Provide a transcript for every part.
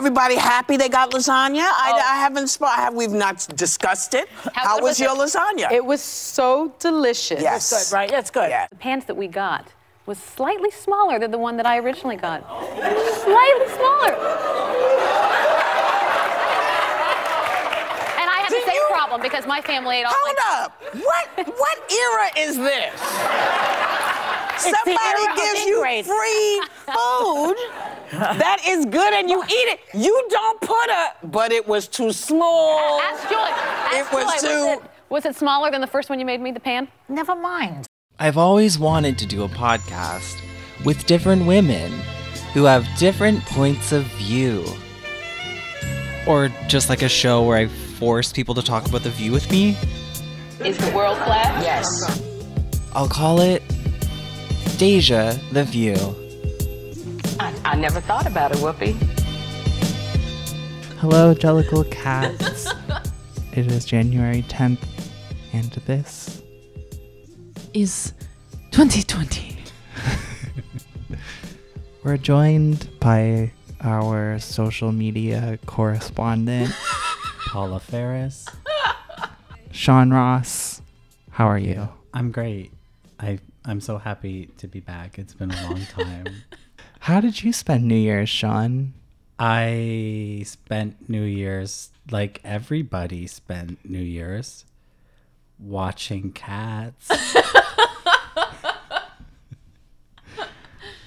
everybody happy they got lasagna? I haven't, we've not discussed it. How was your lasagna? It was so delicious. Yes. It's good, right? That's good. Yeah. The pans that we got was slightly smaller than the one that I originally got. Slightly smaller. And I have the same problem because my family ate all Hold up. What era is this? Somebody gives you free food that is good and you eat it. You don't put a, but it was too small. Ask Joy. It was too... Was it smaller than the first one you made me, the pan? Never mind. I've always wanted to do a podcast with different women who have different points of view. Or just like a show where I force people to talk about The View with me. Is the world flat? Yes. I'll call it Déjà The View. I never thought about it, Whoopi. Hello, Jellicle Cats. It is January 10th, and this is 2020. We're joined by our social media correspondent, Paula Ferris. Sean Ross, how are you? I'm great. I'm so happy to be back. It's been a long time. How did you spend New Year's, Sean? I spent New Year's like everybody spent New Year's, watching Cats.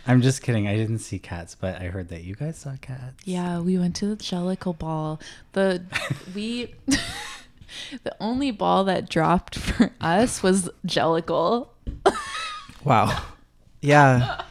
I'm just kidding. I didn't see Cats, but I heard that you guys saw Cats. Yeah, we went to the Jellicle Ball. The only ball that dropped for us was Jellicle. Wow. Yeah.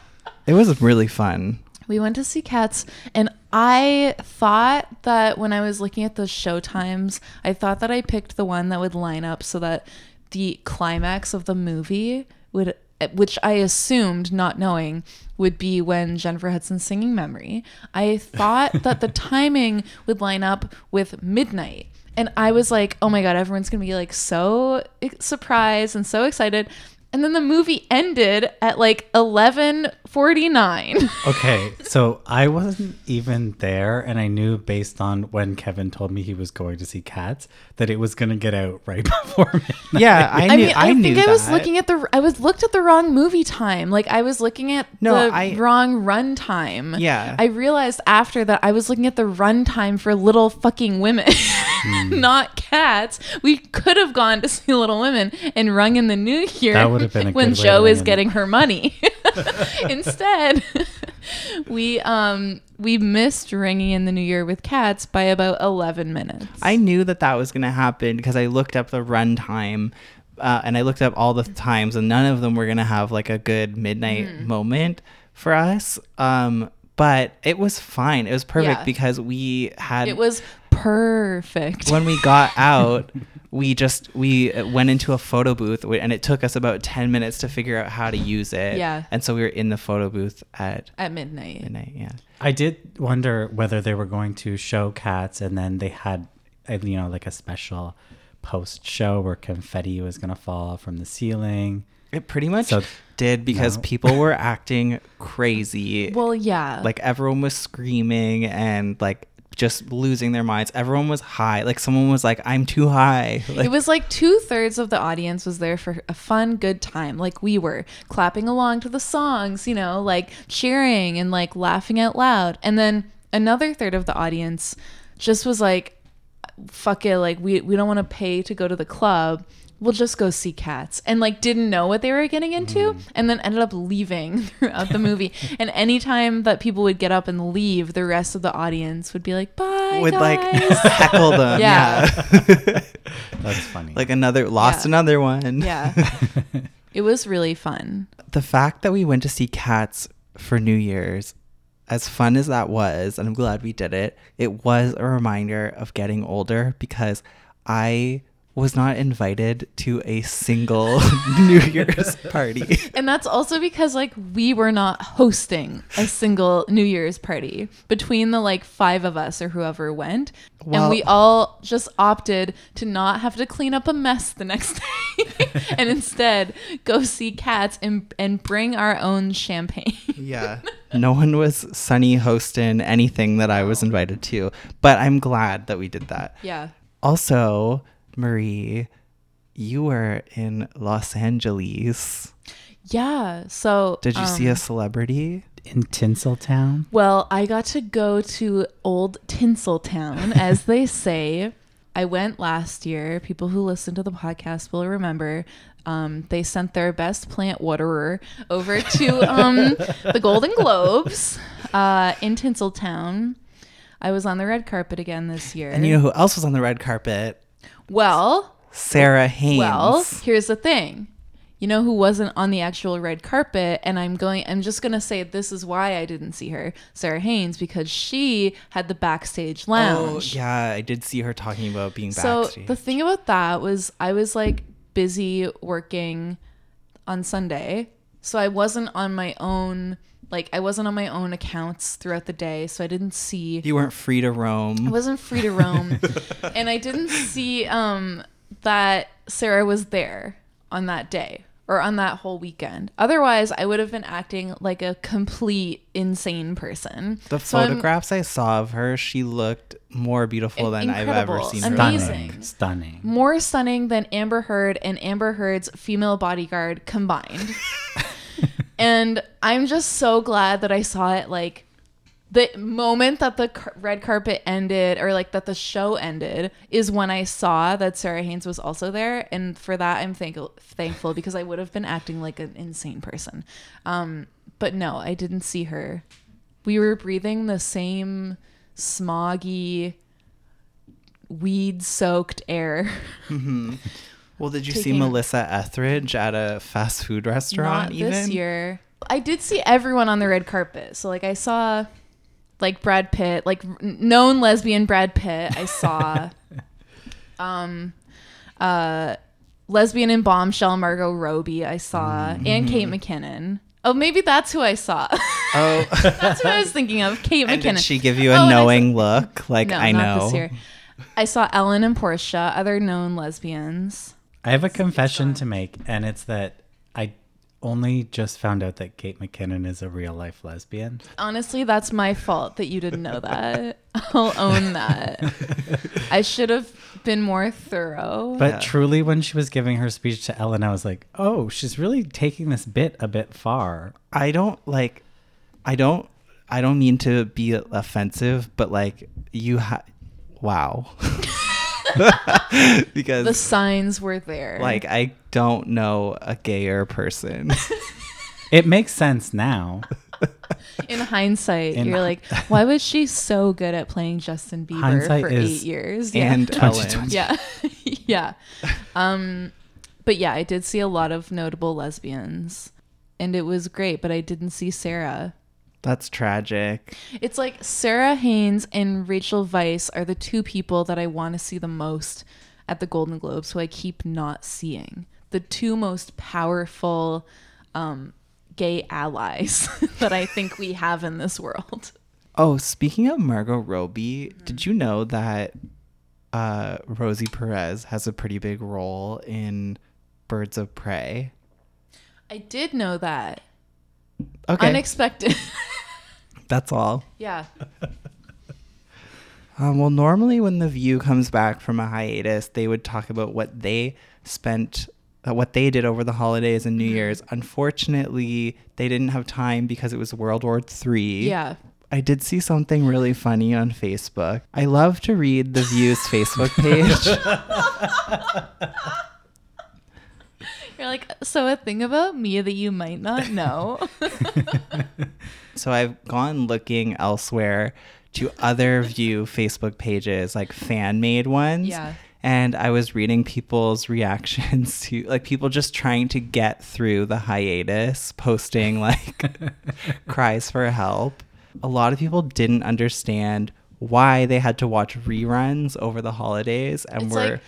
It was really fun. We went to see Cats, and I thought that when I was looking at the show times, I thought that I picked the one that would line up so that the climax of the movie would, which I assumed, not knowing, would be when Jennifer Hudson's singing Memory. I thought that the timing would line up with midnight. And I was like, oh my God, everyone's going to be like so surprised and so excited. And then the movie ended at like 11:49. Okay, so I wasn't even there, and I knew based on when Kevin told me he was going to see Cats that it was going to get out right before midnight. Yeah, I knew that. I looked at the wrong movie time. Like I was looking at wrong run time. Yeah, I realized after that I was looking at the run time for Little Fucking Women, not Cats. We could have gone to see Little Women and rung in the new year. That would when Joe is getting her money. Instead, we missed ringing in the new year with Cats by about 11 minutes. I knew that was going to happen because I looked up the runtime and I looked up all the times, and none of them were going to have like a good midnight moment for us. But it was fine. It was perfect because it was perfect. When we got out, we went into a photo booth, and it took us about 10 minutes to figure out how to use it. Yeah. And so we were in the photo booth at midnight. Midnight, yeah. I did wonder whether they were going to show Cats, and then they had, you know, like a special post show where confetti was going to fall from the ceiling. It pretty much did because people were acting crazy. Well, yeah. Like everyone was screaming and like just losing their minds. Everyone was high. Like someone was like, I'm too high. Like, it was like 2/3 of the audience was there for a fun, good time. Like we were clapping along to the songs, you know, like cheering and like laughing out loud. And then another third of the audience just was like, fuck it. Like we don't want to pay to go to the club. We'll just go see Cats, and like didn't know what they were getting into, and then ended up leaving throughout the movie. And anytime that people would get up and leave, the rest of the audience would be like, "Bye." Would guys. Like heckle them. Yeah. That's funny. Like another one. Yeah. It was really fun. The fact that we went to see Cats for New Year's, as fun as that was, and I'm glad we did it, it was a reminder of getting older because I was not invited to a single New Year's party. And that's also because, like, we were not hosting a single New Year's party between the, like, five of us or whoever went. Well, and we all just opted to not have to clean up a mess the next day and instead go see cats and bring our own champagne. Yeah. No one was Sunny hosting anything that I was invited to. But I'm glad that we did that. Yeah. Also, Marie, you were in Los Angeles. Yeah. So did you see a celebrity in Tinseltown? Well, I got to go to old Tinseltown, as they say. I went last year. People who listen to the podcast will remember. They sent their best plant waterer over to the Golden Globes in Tinseltown. I was on the red carpet again this year. And you know who else was on the red carpet? Well, Sara Haines. Well, here's the thing. You know who wasn't on the actual red carpet? And I'm just going to say this is why I didn't see her. Sara Haines, because she had the backstage lounge. Oh, yeah. I did see her talking about being backstage. So the thing about that was I was like busy working on Sunday. So I wasn't on my own. Like, I wasn't on my own accounts throughout the day, so I didn't see... You weren't free to roam. I wasn't free to roam. And I didn't see that Sara was there on that day or on that whole weekend. Otherwise, I would have been acting like a complete insane person. The photographs I saw of her, she looked more beautiful than I've ever seen her. Amazing. Stunning. More stunning than Amber Heard and Amber Heard's female bodyguard combined. And I'm just so glad that I saw it, like, the moment that the red carpet ended, or, like, that the show ended, is when I saw that Sara Haines was also there. And for that, I'm thankful because I would have been acting like an insane person. But no, I didn't see her. We were breathing the same smoggy, weed-soaked air. Mm-hmm. Well, did you see Melissa Etheridge at a fast food restaurant? Not even this year. I did see everyone on the red carpet. So, like, I saw, like, Brad Pitt, like, known lesbian Brad Pitt. I saw lesbian and bombshell Margot Robbie. I saw and Kate McKinnon. Oh, maybe that's who I saw. Oh, that's who I was thinking of. Kate McKinnon. And did she give you a knowing look? Like, no, I know. Not this year. I saw Ellen and Portia, other known lesbians. I have a confession to make, and it's that I only just found out that Kate McKinnon is a real-life lesbian. Honestly, that's my fault that you didn't know that. I'll own that. I should have been more thorough. But truly, when she was giving her speech to Ellen, I was like, oh, she's really taking this bit a bit far. I don't mean to be offensive, but, like, you have... Wow. Because the signs were there. Like, I don't know a gayer person. It makes sense now. In hindsight, you're like, why was she so good at playing Justin Bieber for 8 years? And yeah. Ellen. Yeah. Yeah. But yeah, I did see a lot of notable lesbians, and it was great, but I didn't see Sara. That's tragic. It's like Sara Haines and Rachel Weisz are the two people that I want to see the most at the Golden Globes, who I keep not seeing. The two most powerful gay allies that I think we have in this world. Oh, speaking of Margot Robbie, did you know that Rosie Perez has a pretty big role in Birds of Prey? I did know that. Okay. Unexpected. That's all. Yeah. Well, normally when The View comes back from a hiatus, they would talk about what they spent, what they did over the holidays and New Year's. Unfortunately, they didn't have time because it was World War III. Yeah. I did see something really funny on Facebook. I love to read The View's Facebook page. You're like, so a thing about me that you might not know. So I've gone looking elsewhere to other View Facebook pages, like fan-made ones. Yeah. And I was reading people's reactions to, like, people just trying to get through the hiatus, posting, like, cries for help. A lot of people didn't understand why they had to watch reruns over the holidays, and it's were... Like,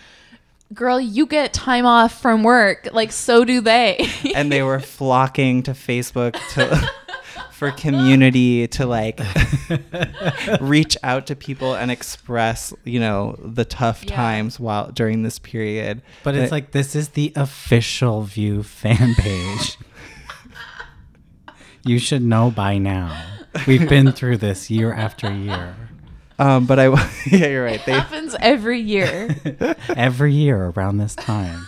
girl, you get time off from work. Like, so do they. And they were flocking to Facebook to for community to, like, reach out to people and express, you know, the tough times while during this period. But it's like, this is the official View fan page. You should know by now. We've been through this year after year. But I, yeah, you're right. It happens every year. Every year around this time.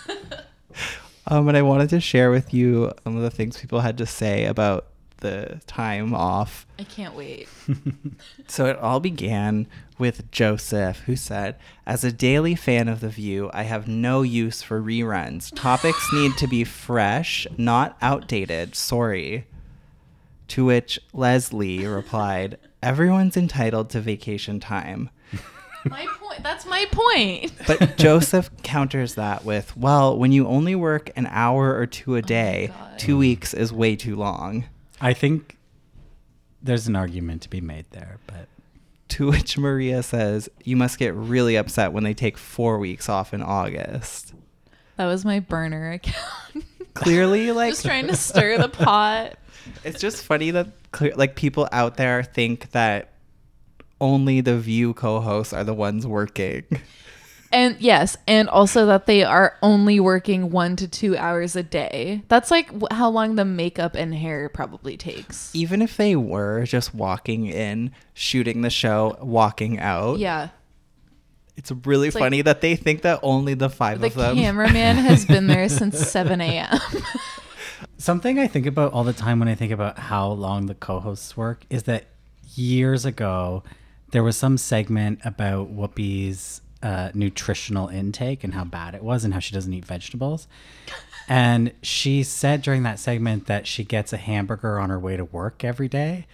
And I wanted to share with you some of the things people had to say about the time off. I can't wait. So it all began with Joseph, who said, as a daily fan of The View, I have no use for reruns. Topics need to be fresh, not outdated. Sorry. To which Leslie replied, everyone's entitled to vacation time. My point. That's my point. But Joseph counters that with, well, when you only work an hour or two a day, 2 weeks is way too long. I think there's an argument to be made there, but. To which Maria says, you must get really upset when they take 4 weeks off in August. That was my burner account. Clearly, like. Just trying to stir the pot. It's just funny that like people out there think that only The View co-hosts are the ones working. And yes, and also that they are only working 1 to 2 hours a day. That's like how long the makeup and hair probably takes. Even if they were just walking in, shooting the show, walking out. Yeah. It's really funny like, that they think that only the five of them. The cameraman has been there since 7 a.m. Something I think about all the time when I think about how long the co-hosts work is that years ago, there was some segment about Whoopi's nutritional intake and how bad it was and how she doesn't eat vegetables. And she said during that segment that she gets a hamburger on her way to work every day.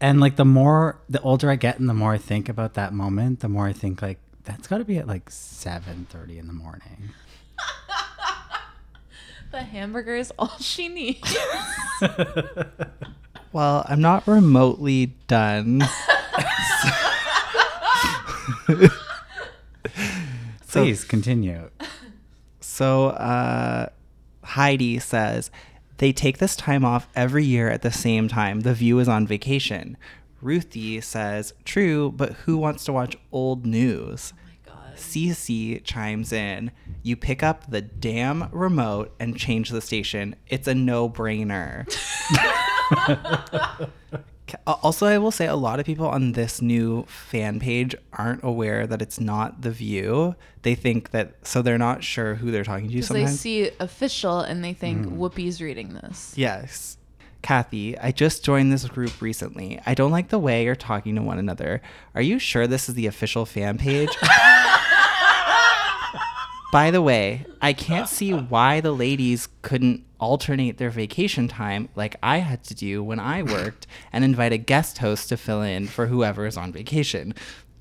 And like the older I get and the more I think about that moment, the more I think like, that's gotta be at like 7:30 in the morning. The hamburger is all she needs. Well, I'm not remotely done. Please continue. So Heidi says, they take this time off every year at the same time. The View is on vacation. Ruthie says, true, but who wants to watch old news? Cece chimes in, you pick up the damn remote and change the station. It's a no-brainer. Also, I will say a lot of people on this new fan page aren't aware that it's not The View. They think that, so they're not sure who they're talking to sometimes. Because they see official and they think Whoopi's reading this. Yes. Kathy, I just joined this group recently. I don't like the way you're talking to one another. Are you sure this is the official fan page? By the way, I can't see why the ladies couldn't alternate their vacation time like I had to do when I worked and invite a guest host to fill in for whoever is on vacation.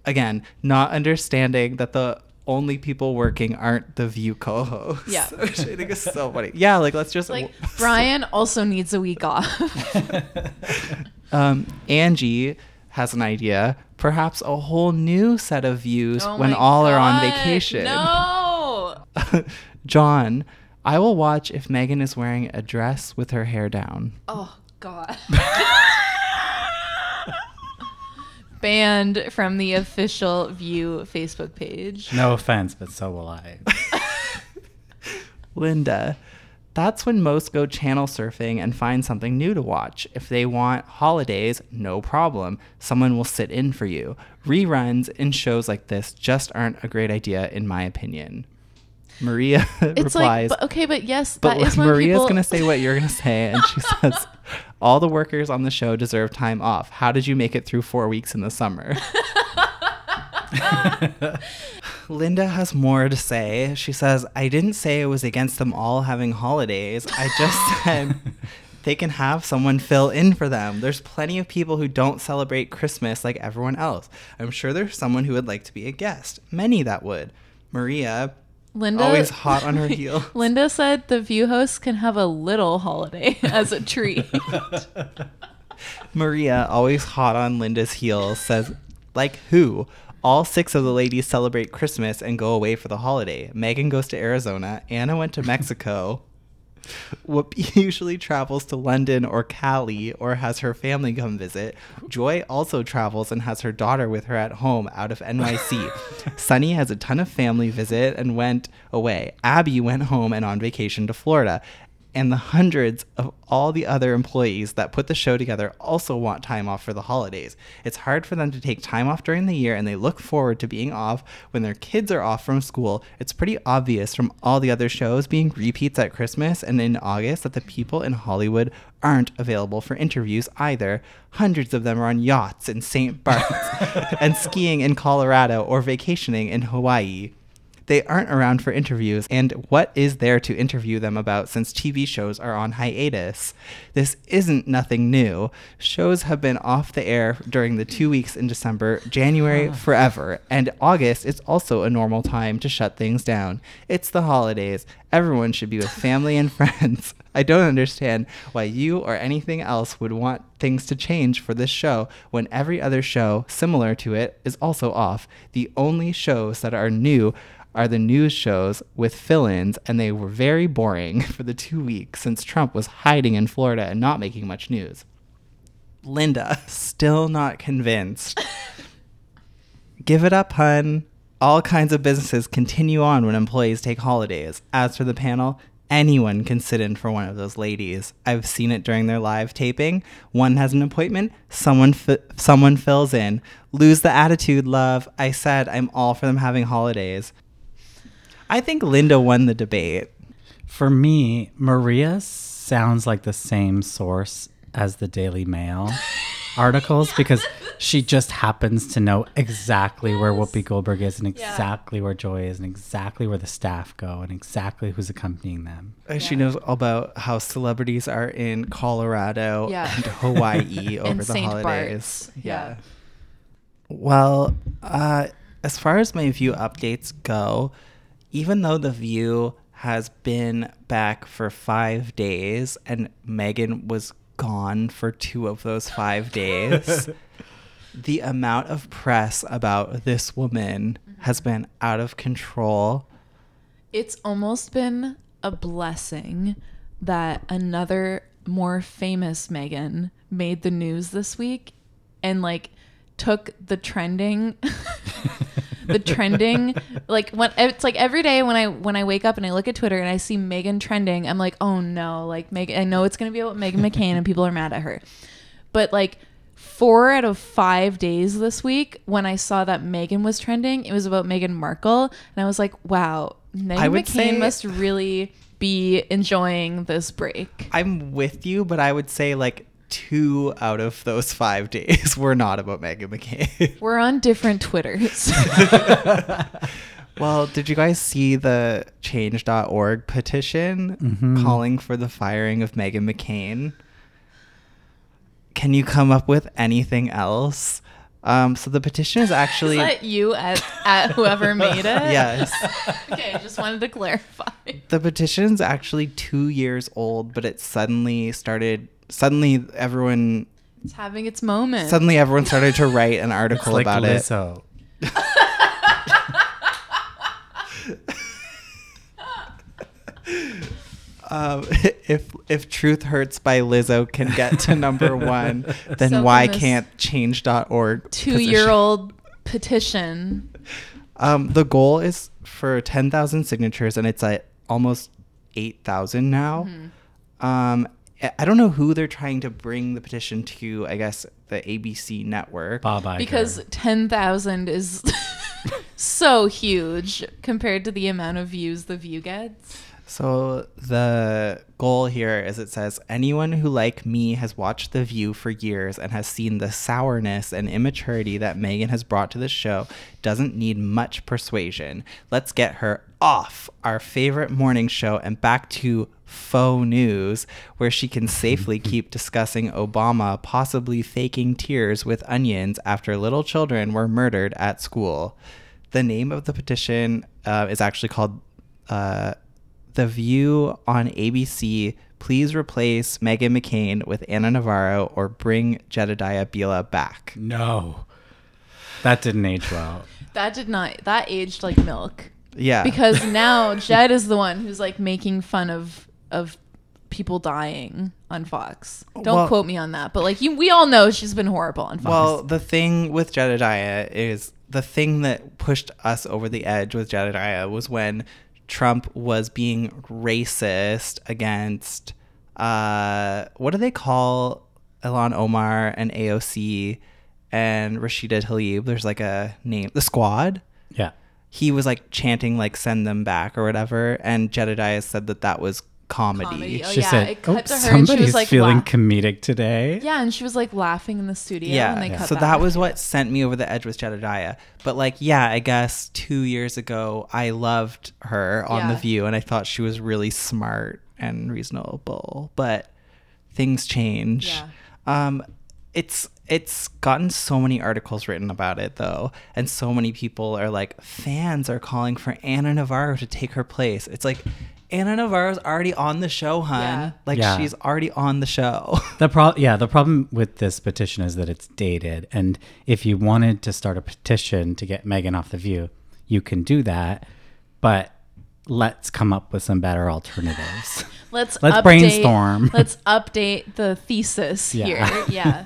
Again, not understanding that the only people working aren't The View co-hosts. Yeah. Which I think is so funny. Yeah, like let's just... Like Brian also needs a week off. Angie has an idea. Perhaps a whole new set of views when all are on vacation. No! John, I will watch if Meghan is wearing a dress with her hair down. Oh, God. Banned from the official View Facebook page. No offense, but so will I. Linda, that's when most go channel surfing and find something new to watch. If they want holidays, no problem. Someone will sit in for you. Reruns in shows like this just aren't a great idea, in my opinion. Maria replies. Like, but yes, but that is when Maria's going to say what you're going to say, and she says, all the workers on the show deserve time off. How did you make it through 4 weeks in the summer? Linda has more to say. She says, I didn't say it was against them all having holidays. I just said they can have someone fill in for them. There's plenty of people who don't celebrate Christmas like everyone else. I'm sure there's someone who would like to be a guest. Many that would. Maria... Linda, always hot on her heel. Linda said the View hosts can have a little holiday as a treat. Maria, always hot on Linda's heels, says, like who? All six of the ladies celebrate Christmas and go away for the holiday. Meghan goes to Arizona. Anna went to Mexico. Whoopi usually travels to London or Cali or has her family come visit. Joy also travels and has her daughter with her at home out of NYC. Sunny has a ton of family visit and went away. Abby went home and on vacation to Florida. And the hundreds of all the other employees that put the show together also want time off for the holidays. It's hard for them to take time off during the year, and they look forward to being off when their kids are off from school. It's pretty obvious from all the other shows being repeats at Christmas and in August that the people in Hollywood aren't available for interviews either. Hundreds of them are on yachts in St. Bart's and skiing in Colorado or vacationing in Hawaii. They aren't around for interviews, and what is there to interview them about since TV shows are on hiatus? This isn't nothing new. Shows have been off the air during the 2 weeks in December, January, forever, and August is also a normal time to shut things down. It's the holidays. Everyone should be with family and friends. I don't understand why you or anything else would want things to change for this show when every other show similar to it is also off. The only shows that are new are the news shows with fill-ins, and they were very boring for the 2 weeks since Trump was hiding in Florida and not making much news. Linda, still not convinced. Give it up, hun. All kinds of businesses continue on when employees take holidays. As for the panel, anyone can sit in for one of those ladies. I've seen it during their live taping. One has an appointment. Someone fills in. Lose the attitude, love. I said I'm all for them having holidays. I think Linda won the debate. For me, Maria sounds like the same source as the Daily Mail articles because she just happens to know exactly where Whoopi Goldberg is and exactly where Joy is and exactly where the staff go and exactly who's accompanying them. She knows about how celebrities are in Colorado and Hawaii over the St. holidays. Yeah. Well, as far as my View updates go, even though The View has been back for 5 days and Meghan was gone for 2 of those 5 days, the amount of press about this woman has been out of control. It's almost been a blessing that another more famous Meghan made the news this week and like took the trending... The trending, like when it's like every day when I wake up and I look at Twitter and I see Meghan trending, I'm like, oh no, like Meghan, I know it's gonna be about Meghan McCain and people are mad at her, but like 4 out of 5 days this week when I saw that Meghan was trending, it was about Meghan Markle, and I was like, wow, Meghan McCain must really be enjoying this break. I'm with you, but I would say like 2 out of those 5 days were not about Meghan McCain. We're on different Twitters. Well, did you guys see the change.org petition calling for the firing of Meghan McCain? Can you come up with anything else? So the petition is actually... Is that you at whoever made it? Yes. Okay, I just wanted to clarify. The petition is actually 2 years old, but it suddenly everyone... It's having its moment. Suddenly everyone started to write an article like about Lizzo. It. If Truth Hurts by Lizzo can get to number 1, then so why can't change.org? 2-year-old petition. The goal is for 10,000 signatures, and it's at almost 8,000 now. Mm-hmm. I don't know who they're trying to bring the petition to, I guess, the ABC network. Bob Iger. Because 10,000 is so huge compared to the amount of views The View gets. So the goal here is, it says, anyone who, like me, has watched The View for years and has seen the sourness and immaturity that Meghan has brought to the show doesn't need much persuasion. Let's get her off our favorite morning show and back to faux news, where she can safely keep discussing Obama possibly faking tears with onions after little children were murdered at school. The name of the petition is actually called... The View on ABC, please replace Meghan McCain with Ana Navarro or bring Jedediah Bila back. No. That didn't age well. That did not. That aged like milk. Yeah. Because now Jed is the one who's like making fun of people dying on Fox. Don't quote me on that, but like we all know she's been horrible on Fox. Well, the thing with Jedediah is the thing that pushed us over the edge with Jedediah was when Trump was being racist against what do they call Ilhan Omar and AOC and Rashida Tlaib? There's like a name, the Squad. Yeah. He was like chanting like send them back or whatever, and Jedediah said that was comedy. Oh, she said, it cut to her somebody's and she was like, feeling comedic today. Yeah, and she was like laughing in the studio. Yeah, and they cut so that was what sent me over the edge with Jedediah. But like, yeah, I guess 2 years ago, I loved her on The View, and I thought she was really smart and reasonable. But things change. Yeah. It's gotten so many articles written about it, though. And so many people are like, fans are calling for Ana Navarro to take her place. It's like, Ana Navarro's already on the show, hun. Yeah. Like, she's already on the show. The problem with this petition is that it's dated. And if you wanted to start a petition to get Meghan off The View, you can do that. But let's come up with some better alternatives. Let's brainstorm. Let's update the thesis here. Yeah.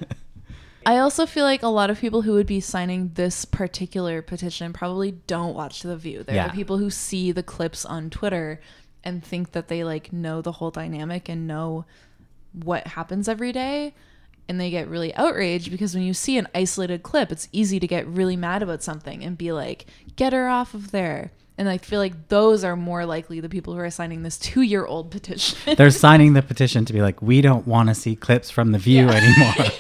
I also feel like a lot of people who would be signing this particular petition probably don't watch The View. They're the people who see the clips on Twitter and think that they like know the whole dynamic and know what happens every day, and they get really outraged because when you see an isolated clip, it's easy to get really mad about something and be like, get her off of there. And I feel like those are more likely the people who are signing this 2-year-old petition. They're signing the petition to be like, we don't want to see clips from The View anymore.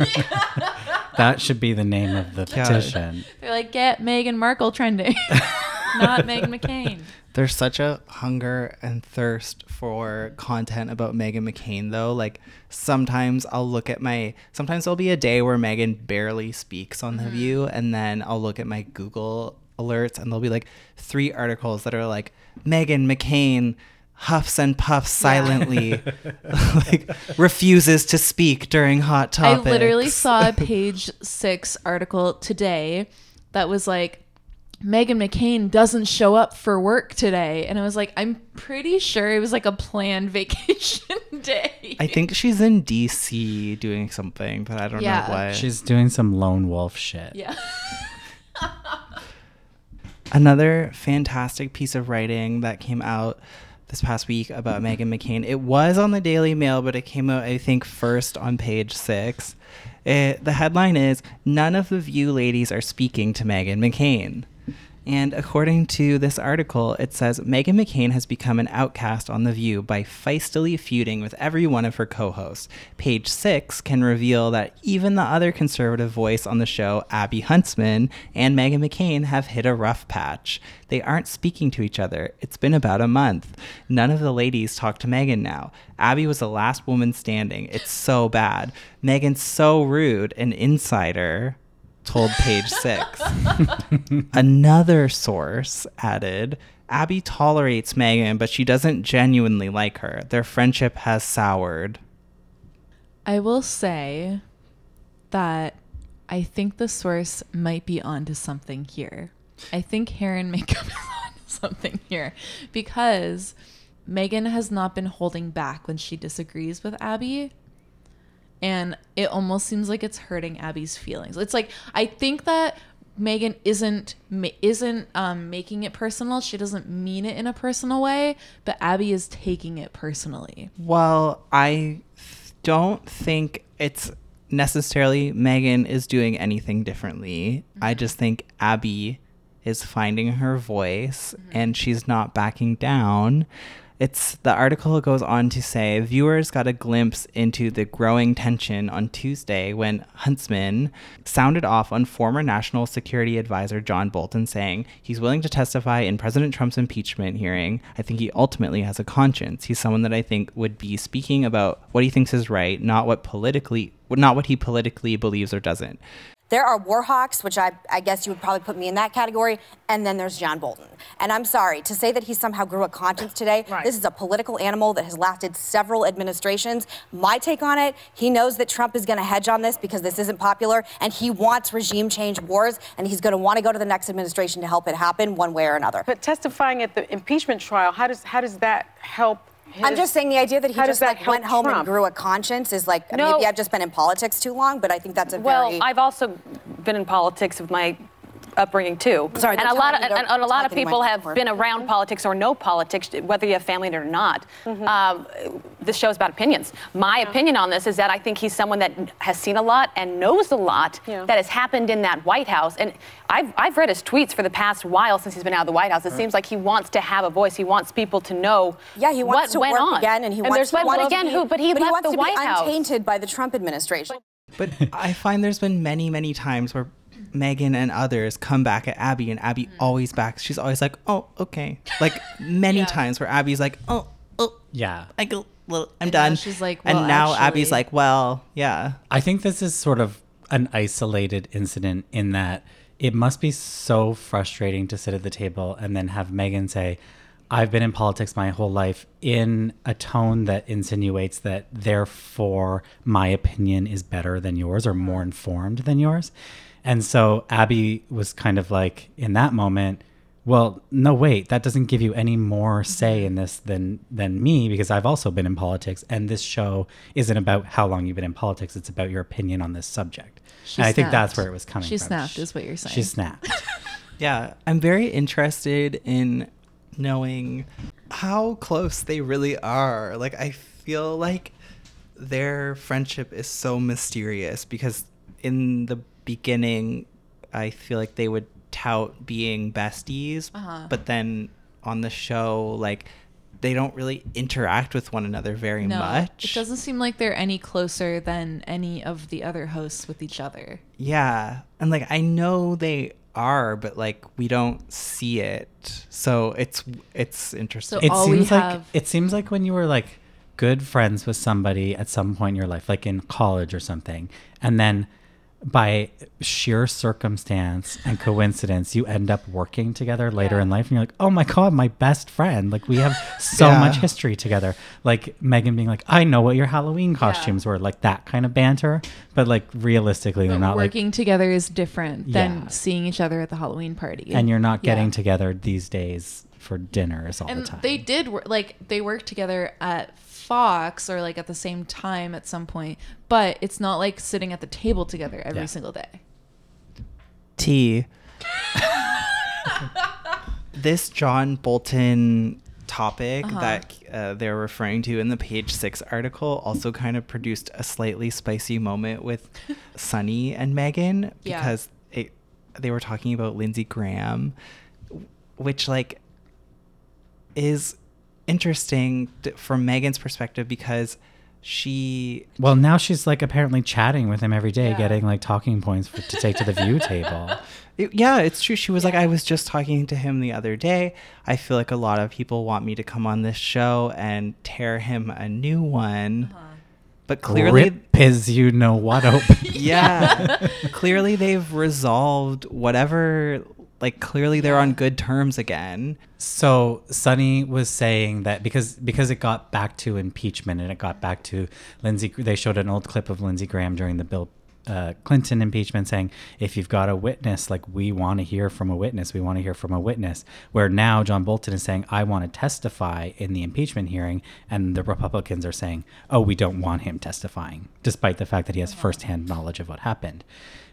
That should be the name of the petition. They're like, get Meghan Markle trending, not Meghan McCain. There's such a hunger and thirst for content about Meghan McCain, though. Like, sometimes there'll be a day where Meghan barely speaks on The View, and then I'll look at my Google alerts, and there'll be like 3 articles that are like, Meghan McCain huffs and puffs silently, like refuses to speak during hot topics. I literally saw a Page 6 article today that was like, Meghan McCain doesn't show up for work today. And I was like, I'm pretty sure it was like a planned vacation day. I think she's in D.C. doing something, but I don't know why. She's doing some lone wolf shit. Yeah. Another fantastic piece of writing that came out this past week about Meghan McCain. It was on the Daily Mail, but it came out, I think, first on Page 6. The headline is, none of the View ladies are speaking to Meghan McCain. And according to this article, it says, Meghan McCain has become an outcast on The View by feistily feuding with every one of her co-hosts. Page 6 can reveal that even the other conservative voice on the show, Abby Huntsman, and Meghan McCain have hit a rough patch. They aren't speaking to each other. It's been about a month. None of the ladies talk to Meghan now. Abby was the last woman standing. It's so bad. Meghan's so rude. An insider told Page 6. Another source added, Abby tolerates Meghan, but she doesn't genuinely like her. Their friendship has soured. I will say that I think the source might be onto something here. I think hair and makeup is onto something here, because Meghan has not been holding back when she disagrees with Abby. And it almost seems like it's hurting Abby's feelings. It's like, I think that Meghan isn't making it personal. She doesn't mean it in a personal way, but Abby is taking it personally. Well, I don't think it's necessarily Meghan is doing anything differently. Mm-hmm. I just think Abby is finding her voice and she's not backing down. The article goes on to say, viewers got a glimpse into the growing tension on Tuesday when Huntsman sounded off on former National Security Advisor John Bolton, saying he's willing to testify in President Trump's impeachment hearing. I think he ultimately has a conscience. He's someone that I think would be speaking about what he thinks is right, not what he politically believes or doesn't. There are war hawks, which I guess you would probably put me in that category, and then there's John Bolton. And I'm sorry, to say that he somehow grew a conscience today, right. This is a political animal that has lasted several administrations. My take on it, he knows that Trump is gonna hedge on this because this isn't popular, and he wants regime change wars, and he's gonna wanna go to the next administration to help it happen one way or another. But testifying at the impeachment trial, how does that help? I'm just saying the idea that he just like went home and grew a conscience is like, no, maybe I've just been in politics too long, but I think that's a well, I've also been in politics with my upbringing too. Sorry, and a lot of people have been around politics or no politics, whether you have family in it or not. Mm-hmm. This show is about opinions. My opinion on this is that I think he's someone that has seen a lot and knows a lot that has happened in that White House. And I've read his tweets for the past while since he's been out of the White House. It seems like he wants to have a voice. He wants people to know what went on. He wants to be untainted by the Trump administration. But I find there's been many times where Meghan and others come back at Abby, and Abby always backs. She's always like, oh, okay. Like many times where Abby's like, oh, yeah. I'm done. She's like, well, and now actually, Abby's like, well, yeah. I think this is sort of an isolated incident in that it must be so frustrating to sit at the table and then have Meghan say, I've been in politics my whole life, in a tone that insinuates that therefore my opinion is better than yours or more informed than yours. And so Abby was kind of like, in that moment, well, no, wait, that doesn't give you any more say in this than me, because I've also been in politics, and this show isn't about how long you've been in politics. It's about your opinion on this subject. And I think that's where it was coming from. She snapped is what you're saying. She snapped. Yeah. I'm very interested in knowing how close they really are. Like, I feel like their friendship is so mysterious because in the beginning, I feel like they would tout being besties, but then on the show, like, they don't really interact with one another very much. It doesn't seem like they're any closer than any of the other hosts with each other. Yeah, and like, I know they are, but like, we don't see it, so it's interesting. So it seems like when you were like good friends with somebody at some point in your life, like in college or something, and then by sheer circumstance and coincidence, you end up working together later in life, and you're like, oh my God, my best friend. Like, we have so much history together. Like, Meghan being like, I know what your Halloween costumes were, like that kind of banter. But like, realistically, they're not working together is different than seeing each other at the Halloween party. And you're not getting together these days for dinners all the time. They did, like, they worked together at Fox or like at the same time at some point, but it's not like sitting at the table together every single day. This John Bolton topic that they're referring to in the Page Six article also kind of produced a slightly spicy moment with Sunny and Meghan, because they were talking about Lindsey Graham, which like is interesting from Meghan's perspective, because she, well, now she's like apparently chatting with him every day, getting like talking points to take to the View table. It's true. She was like, I was just talking to him the other day. I feel like a lot of people want me to come on this show and tear him a new one. But clearly, rip his you know what open. Clearly they've resolved whatever. Like, clearly they're on good terms again. So Sunny was saying that because it got back to impeachment, and it got back to Lindsey, they showed an old clip of Lindsey Graham during the Bill Clinton impeachment saying, if you've got a witness, like, we want to hear from a witness. We want to hear from a witness. Where now John Bolton is saying, I want to testify in the impeachment hearing. And the Republicans are saying, oh, we don't want him testifying, despite the fact that he has firsthand knowledge of what happened.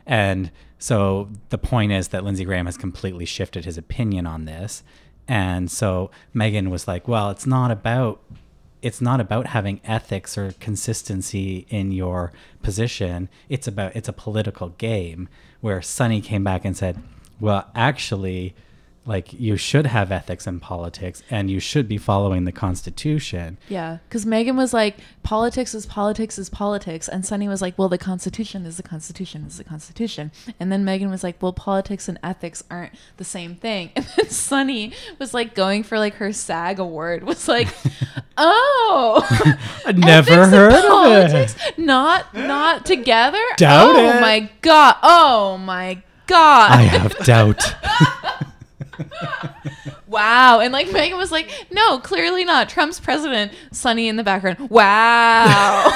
And so the point is that Lindsey Graham has completely shifted his opinion on this. And so Meghan was like, well, it's not about having ethics or consistency in your position. It's a political game, where Sunny came back and said, well, actually, like, you should have ethics in politics, and you should be following the Constitution. Yeah, because Meghan was like, politics is politics. And Sunny was like, well, the Constitution is the Constitution. And then Meghan was like, well, politics and ethics aren't the same thing. And then Sunny was like, going for like her SAG award, was like, Oh, never heard of it. Not together. Doubt it. Oh my god. I have doubt. Wow. And like Meghan was like, no, clearly not. Trump's president. Sunny in the background. Wow.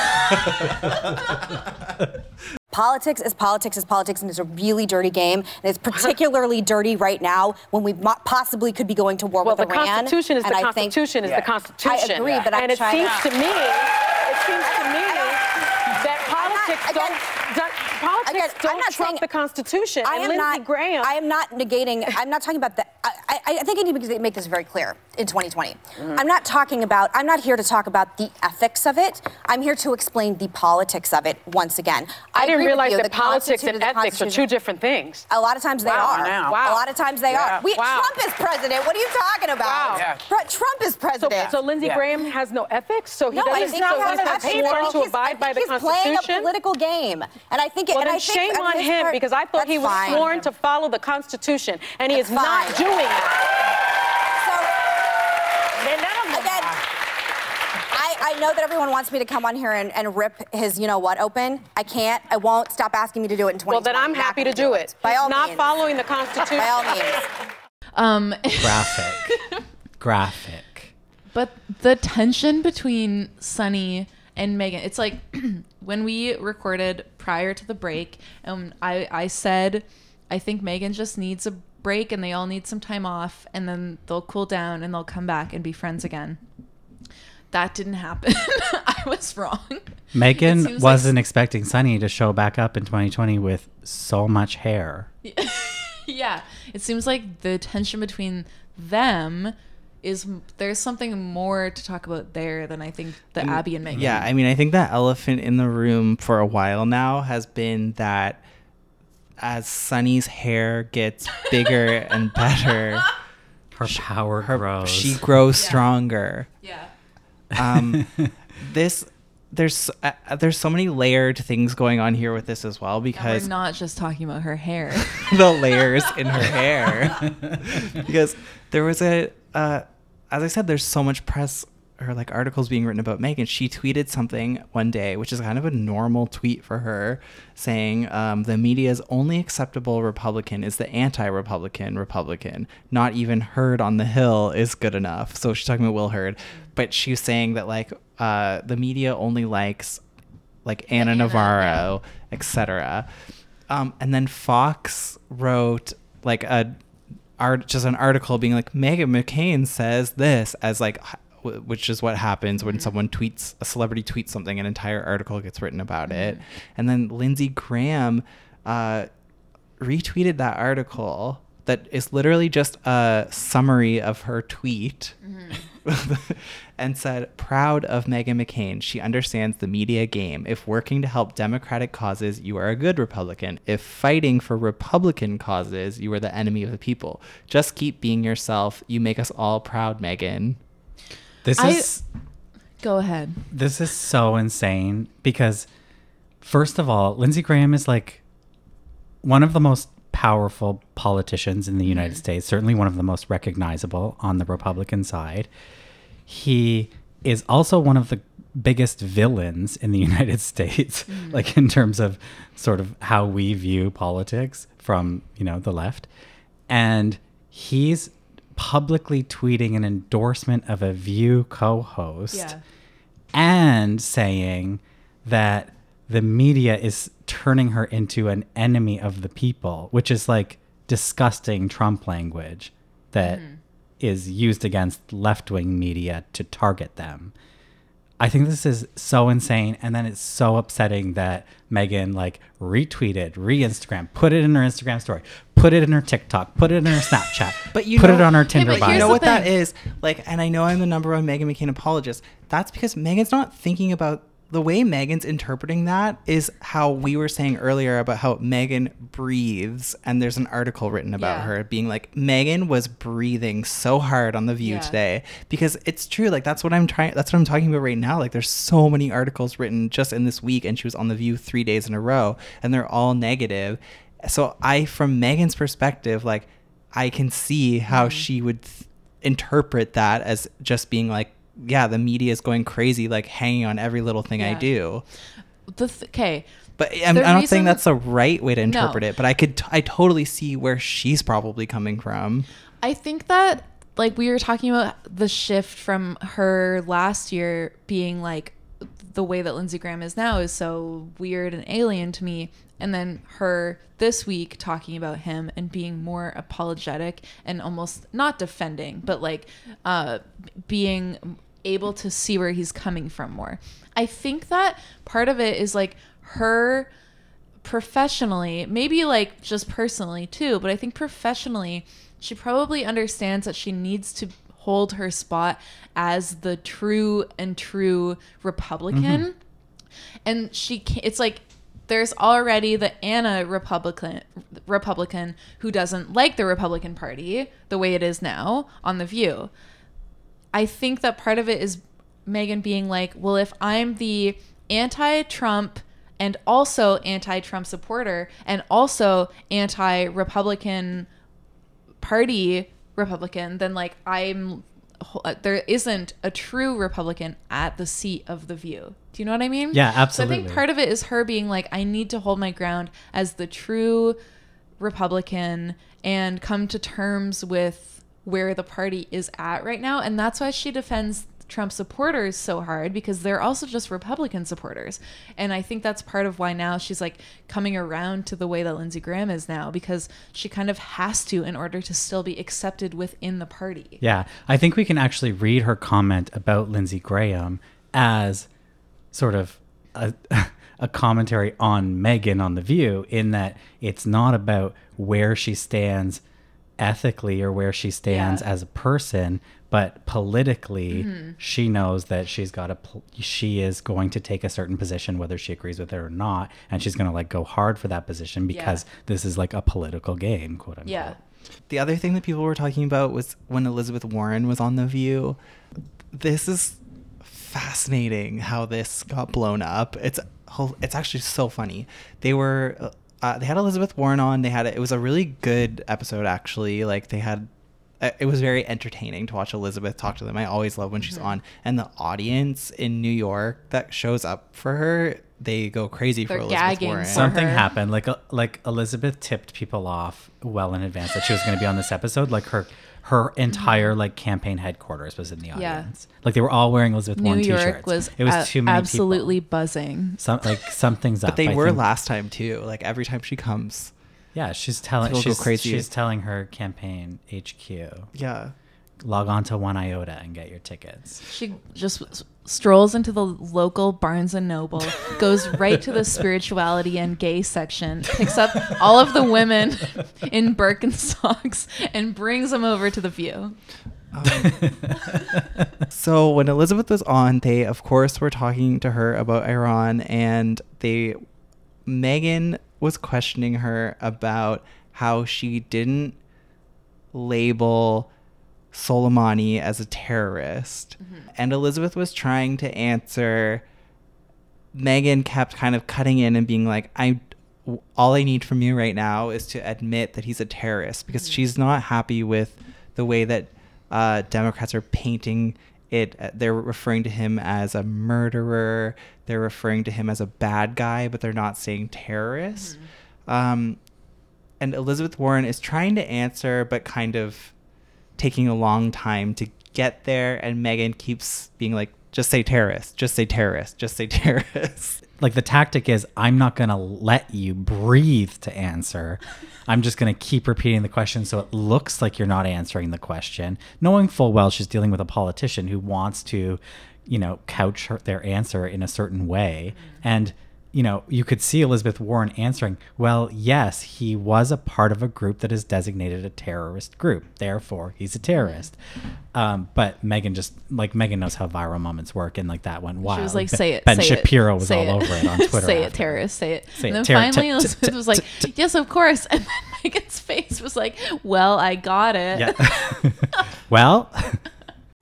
Politics is politics, and it's a really dirty game. And it's particularly dirty right now when we possibly could be going to war with Iran. Well, the Constitution is the Constitution is the Constitution. I agree, but I'm trying. And it seems to me that politics don't trump the Constitution. And Lindsey Graham. I'm not talking about that. I think I need to make this very clear in 2020. Mm-hmm. I'm not here to talk about the ethics of it. I'm here to explain the politics of it once again. I didn't realize that politics and ethics are two different things. A lot of times they are. Now. Wow. A lot of times they are. Trump is president. What are you talking about? Wow. Yeah. Trump is president. So Lindsey Graham has no ethics? So he doesn't have to abide by the Constitution? He's playing a political game. And I think it... Well, then shame on him, because I thought he was sworn to follow the Constitution, and he is not doing it. I know that everyone wants me to come on here and rip his you-know-what open. I can't. I won't. Stop asking me to do it in 2020. Well, then I'm happy to do it. By all means. Not following the Constitution. By all means. Graphic. But the tension between Sunny and Meghan, it's like when we recorded prior to the break, and I said, I think Meghan just needs a break and they all need some time off, and then they'll cool down and they'll come back and be friends again. That didn't happen. I was wrong. Meghan wasn't expecting Sunny to show back up in 2020 with so much hair. Yeah. It seems like the tension between them is there's something more to talk about there than I think the Abby and Meghan. Yeah. I mean, I think that elephant in the room for a while now has been that as Sunny's hair gets bigger and better, her power grows. She grows stronger. Yeah. There's so many layered things going on here with this as well, because we're not just talking about her hair. The layers in her hair, because there was as I said, there's so much press or like articles being written about Meghan. She tweeted something one day, which is kind of a normal tweet for her, saying the media's only acceptable Republican is the anti-Republican Republican. Not even Heard on the Hill is good enough. So she's talking about Will Hurd, but she was saying that like the media only likes like Ana Navarro, etc. And then Fox wrote like an article being like Meghan McCain says this as like. Which is what happens when someone tweets, a celebrity tweets something, an entire article gets written about it. And then Lindsey Graham retweeted that article that is literally just a summary of her tweet and said, proud of Meghan McCain. She understands the media game. If working to help Democratic causes, you are a good Republican. If fighting for Republican causes, you are the enemy of the people. Just keep being yourself. You make us all proud, Meghan. Go ahead. This is so insane because, first of all, Lindsey Graham is like one of the most powerful politicians in the United States, certainly one of the most recognizable on the Republican side. He is also one of the biggest villains in the United States, like in terms of sort of how we view politics from, the left. And he's publicly tweeting an endorsement of a View co-host and saying that the media is turning her into an enemy of the people, which is like disgusting Trump language that is used against left-wing media to target them. I think this is so insane. And then it's so upsetting that Meghan like retweeted, re-Instagram, put it in her Instagram story, put it in her TikTok, put it in her Snapchat, put it on her Tinder bio. You know what that is? Like, and I know I'm the number one Meghan McCain apologist. That's because Meghan's not thinking about the way Meghan's interpreting that is how we were saying earlier about how Meghan breathes. And there's an article written about her being like, Meghan was breathing so hard on The View today, because it's true. Like, that's what I'm talking about right now. Like, there's so many articles written just in this week, and she was on The View 3 days in a row, and they're all negative. So from Meghan's perspective, like, I can see how she would interpret that as just being like, yeah, the media is going crazy, like hanging on every little thing I do. Okay. But I don't think that's the right way to interpret it. But I totally see where she's probably coming from. I think that, like, we were talking about the shift from her last year being like, the way that Lindsey Graham is now is so weird and alien to me. And then her this week talking about him and being more apologetic and almost not defending, but like being able to see where he's coming from more. I think that part of it is like her professionally, maybe like just personally too, but I think professionally she probably understands that she needs to hold her spot as the true Republican. Mm-hmm. And it's like there's already the Ana Republican who doesn't like the Republican Party the way it is now on The View. I think that part of it is Meghan being like, well, if I'm the anti-Trump and also anti-Trump supporter and also anti-Republican Party Republican, then like there isn't a true Republican at the seat of The View. Do you know what I mean? Yeah, absolutely. So I think part of it is her being like, I need to hold my ground as the true Republican and come to terms with where the party is at right now. And that's why she defends Trump supporters so hard, because they're also just Republican supporters. And I think that's part of why now she's like coming around to the way that Lindsey Graham is now, because she kind of has to in order to still be accepted within the party. Yeah. I think we can actually read her comment about Lindsey Graham as sort of a commentary on Meghan on The View, in that it's not about where she stands ethically or where she stands as a person, but politically, she knows that she's got she is going to take a certain position, whether she agrees with it or not, and she's going to like go hard for that position because this is like a political game, quote unquote. Yeah. The other thing that people were talking about was when Elizabeth Warren was on The View. This is fascinating how this got blown up. It's actually so funny. They had Elizabeth Warren on. It was a really good episode, actually. Like it was very entertaining to watch Elizabeth talk to them. I always love when she's on. And the audience in New York that shows up for her, they go crazy for Elizabeth Warren. Something happened. Like Elizabeth tipped people off well in advance that she was going to be on this episode. Like her entire like campaign headquarters was in the audience. Yeah. Like they were all wearing Elizabeth Warren t-shirts. New York was too many absolutely people. Buzzing. Something's up. But they were last time too. Like every time she comes. Yeah, she's telling her campaign HQ. Yeah. Log on to One Iota and get your tickets. She just strolls into the local Barnes & Noble, goes right to the spirituality and gay section, picks up all of the women in Birkenstocks and brings them over to The View. So when Elizabeth was on, they, of course, were talking to her about Iran, and Meghan was questioning her about how she didn't label Soleimani as a terrorist. Mm-hmm. And Elizabeth was trying to answer. Meghan kept kind of cutting in and being like, all I need from you right now is to admit that he's a terrorist, because she's not happy with the way that Democrats are painting it. They're referring to him as a murderer. They're referring to him as a bad guy, but they're not saying terrorist. Mm-hmm. And Elizabeth Warren is trying to answer, but kind of taking a long time to get there. And Meghan keeps being like, just say terrorist, just say terrorist, just say terrorist. Like the tactic is, I'm not going to let you breathe to answer. I'm just going to keep repeating the question so it looks like you're not answering the question, knowing full well she's dealing with a politician who wants to, you know, couch their answer in a certain way. And, you know, you could see Elizabeth Warren answering, well, yes, he was a part of a group that is designated a terrorist group. Therefore, he's a terrorist. But Meghan Meghan knows how viral moments work. And like that went wild. She was like, say it. Ben Shapiro was all over it on Twitter. Say it, terrorist, say it. And then finally Elizabeth was like, yes, of course. And then Meghan's face was like, well, I got it. Yeah. Well...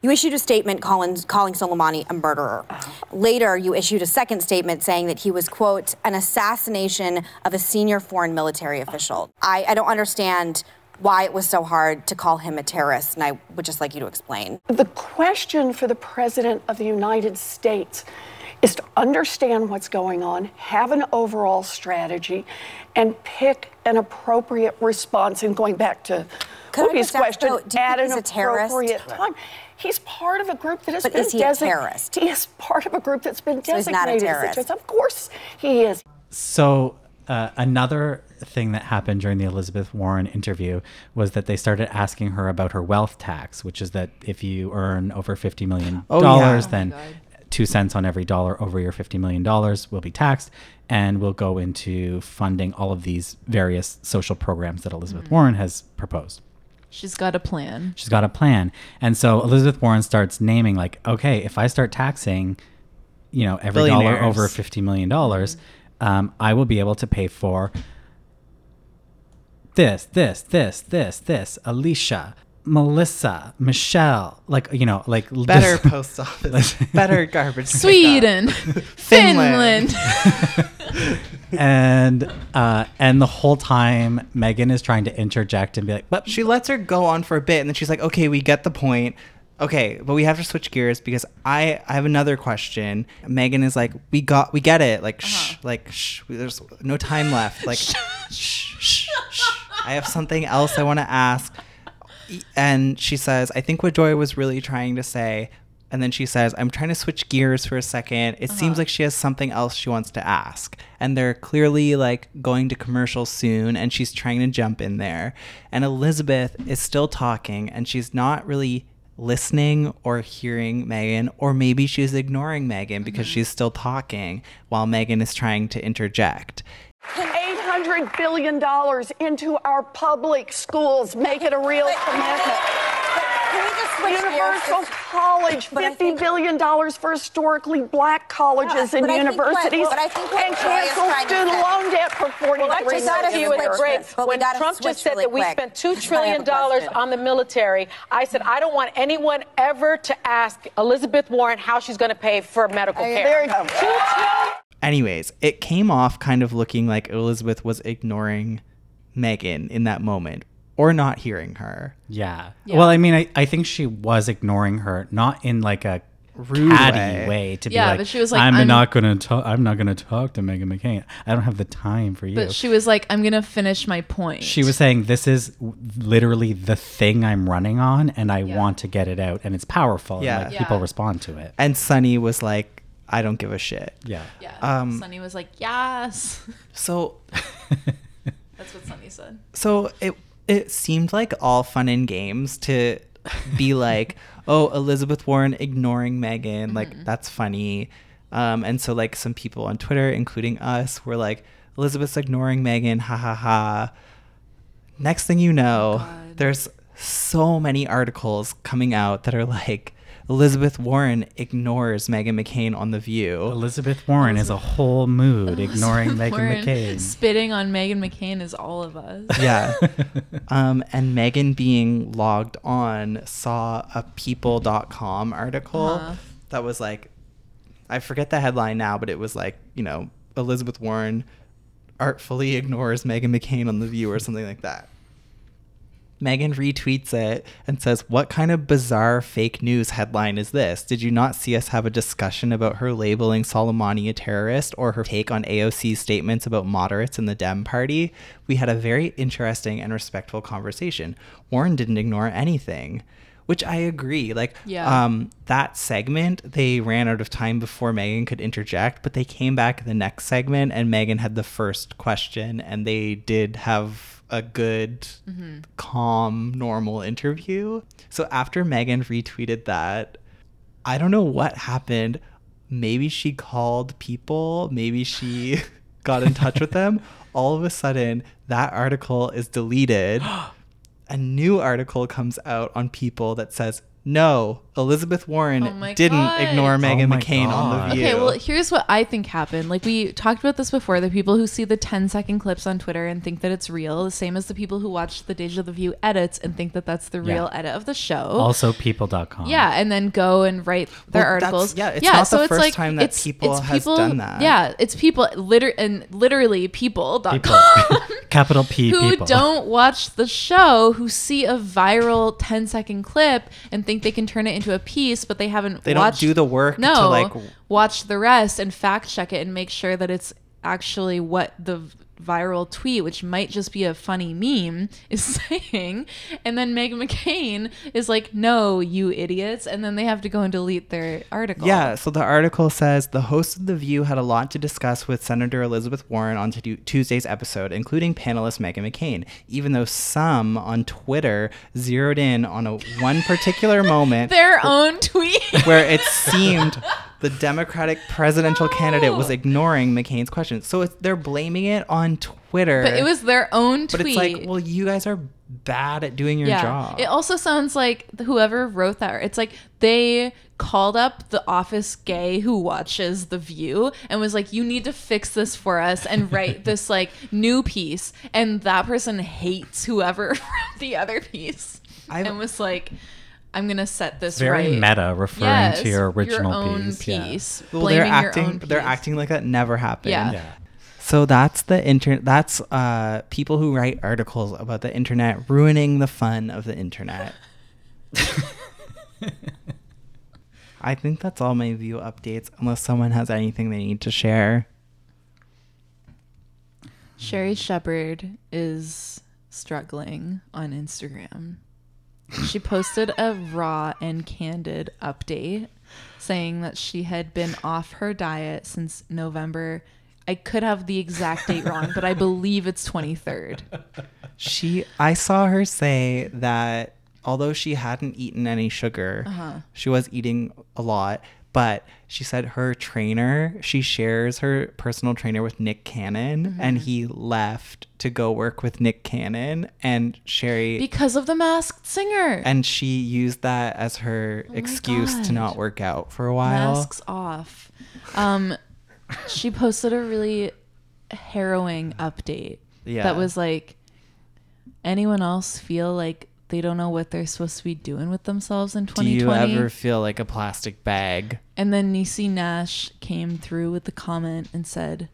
You issued a statement calling Soleimani a murderer. Later, you issued a second statement saying that he was, quote, an assassination of a senior foreign military official. I don't understand why it was so hard to call him a terrorist, and I would just like you to explain. The question for the President of the United States is to understand what's going on, have an overall strategy, and pick an appropriate response. And going back to Whoopi's question, at an appropriate time. He's part of a group that has been designated. Is he a terrorist? He is part of a group that's been designated. So he's not a terrorist. Of course he is. So another thing that happened during the Elizabeth Warren interview was that they started asking her about her wealth tax, which is that if you earn over $50 million, then 2 cents on every dollar over your $50 million will be taxed and will go into funding all of these various social programs that Elizabeth Warren has proposed. She's got a plan. She's got a plan. And so Elizabeth Warren starts naming, like, okay, if I start taxing, you know, every dollar over $50 million, I will be able to pay for this, Alicia, Melissa, Michelle, like, you know, like better post office, better garbage, Sweden, Finland. And the whole time Meghan is trying to interject and be like, but she lets her go on for a bit, and then she's like, okay, we get the point. Okay, but we have to switch gears because I have another question. Meghan is like, we get it. Like, shh, there's no time left. Like, shh. I have something else I want to ask. And she says, I think what Joy was really trying to say. And then she says, I'm trying to switch gears for a second. It seems like she has something else she wants to ask. And they're clearly like going to commercial soon, and she's trying to jump in there. And Elizabeth is still talking, and she's not really listening or hearing Meghan, or maybe she's ignoring Meghan because she's still talking while Meghan is trying to interject. $800 billion into our public schools. Make it a real commitment. Universal college, $50 billion for historically black colleges and universities, and cancel student loan debt for 43 million. Well, I just thought of you at the break. When Trump just said that we spent $2 trillion on the military, I said, I don't want anyone ever to ask Elizabeth Warren how she's going to pay for medical care. There you go. $2 trillion. Anyways, it came off kind of looking like Elizabeth was ignoring Meghan in that moment. Or not hearing her. Yeah. Well, I mean, I think she was ignoring her, not in like a rude way to be like, but she was like, I'm not going to talk to Meghan McCain. I don't have the time for you. But she was like, I'm going to finish my point. She was saying, this is literally the thing I'm running on, and I want to get it out, and it's powerful. Yeah. And like, people respond to it. And Sunny was like, I don't give a shit. Yeah. Sunny was like, yes. So that's what Sunny said. So It seemed like all fun and games to be like, oh, Elizabeth Warren ignoring Meghan. Like, that's funny. And so, like, some people on Twitter, including us, were like, Elizabeth's ignoring Meghan. Ha, ha, ha. Next thing you know, there's so many articles coming out that are like, Elizabeth Warren ignores Meghan McCain on The View. Elizabeth Warren is a whole mood ignoring Meghan McCain. Spitting on Meghan McCain is all of us. Yeah. And Meghan being logged on saw a people.com article that was like, I forget the headline now, but it was like, you know, Elizabeth Warren artfully ignores Meghan McCain on The View or something like that. Meghan retweets it and says, what kind of bizarre fake news headline is this? Did you not see us have a discussion about her labeling Soleimani a terrorist or her take on AOC's statements about moderates in the Dem party? We had a very interesting and respectful conversation. Warren didn't ignore anything, which I agree. Like, that segment, they ran out of time before Meghan could interject, but they came back the next segment and Meghan had the first question, and they did have a good, calm, normal interview. So after Meghan retweeted that, I don't know what happened. Maybe she called people. Maybe she got in touch with them. All of a sudden, that article is deleted. A new article comes out on People that says, no, Elizabeth Warren didn't ignore Meghan McCain on The View. Okay, well, here's what I think happened. Like, we talked about this before. The people who see the 10-second clips on Twitter and think that it's real, the same as the people who watch the Déjà The View edits and think that that's the real edit of the show. Also people.com. Yeah, and then go and write their articles. Yeah, it's not so the first time that People has done that. Yeah, it's People, and literally people.com. capital P who people. Who don't watch the show, who see a viral 10-second clip and think they can turn it into a piece, but they haven't watched. They don't do the work to like watch the rest and fact check it and make sure that it's actually what the viral tweet, which might just be a funny meme, is saying. And then Meghan McCain is like, no, you idiots. And then they have to go and delete their article. Yeah, so the article says, the host of The View had a lot to discuss with Senator Elizabeth Warren on Tuesday's episode, including panelist Meghan McCain, even though some on Twitter zeroed in on one particular moment. Their own tweet. Where it seemed... the Democratic presidential candidate was ignoring McCain's question. So they're blaming it on Twitter. But it was their own tweet. But it's like, well, you guys are bad at doing your job. It also sounds like whoever wrote that, it's like they called up the office gay who watches The View and was like, you need to fix this for us and write this like new piece. And that person hates whoever wrote the other piece and was like... I'm going to set this very right. Very meta, referring to your original piece. Yeah. Well, they're acting like that never happened. Yeah. So that's the internet. That's people who write articles about the internet ruining the fun of the internet. I think that's all my View updates, unless someone has anything they need to share. Sherri Shepherd is struggling on Instagram. She posted a raw and candid update saying that she had been off her diet since November. I could have the exact date wrong, but I believe it's 23rd. I saw her say that although she hadn't eaten any sugar, she was eating a lot. But she said her trainer, she shares her personal trainer with Nick Cannon, and he left to go work with Nick Cannon and Sherri. Because of The Masked Singer. And she used that as her excuse to not work out for a while. Masks off. She posted a really harrowing update that was like, anyone else feel like they don't know what they're supposed to be doing with themselves in 2020. Do you ever feel like a plastic bag? And then Niecy Nash came through with the comment and said,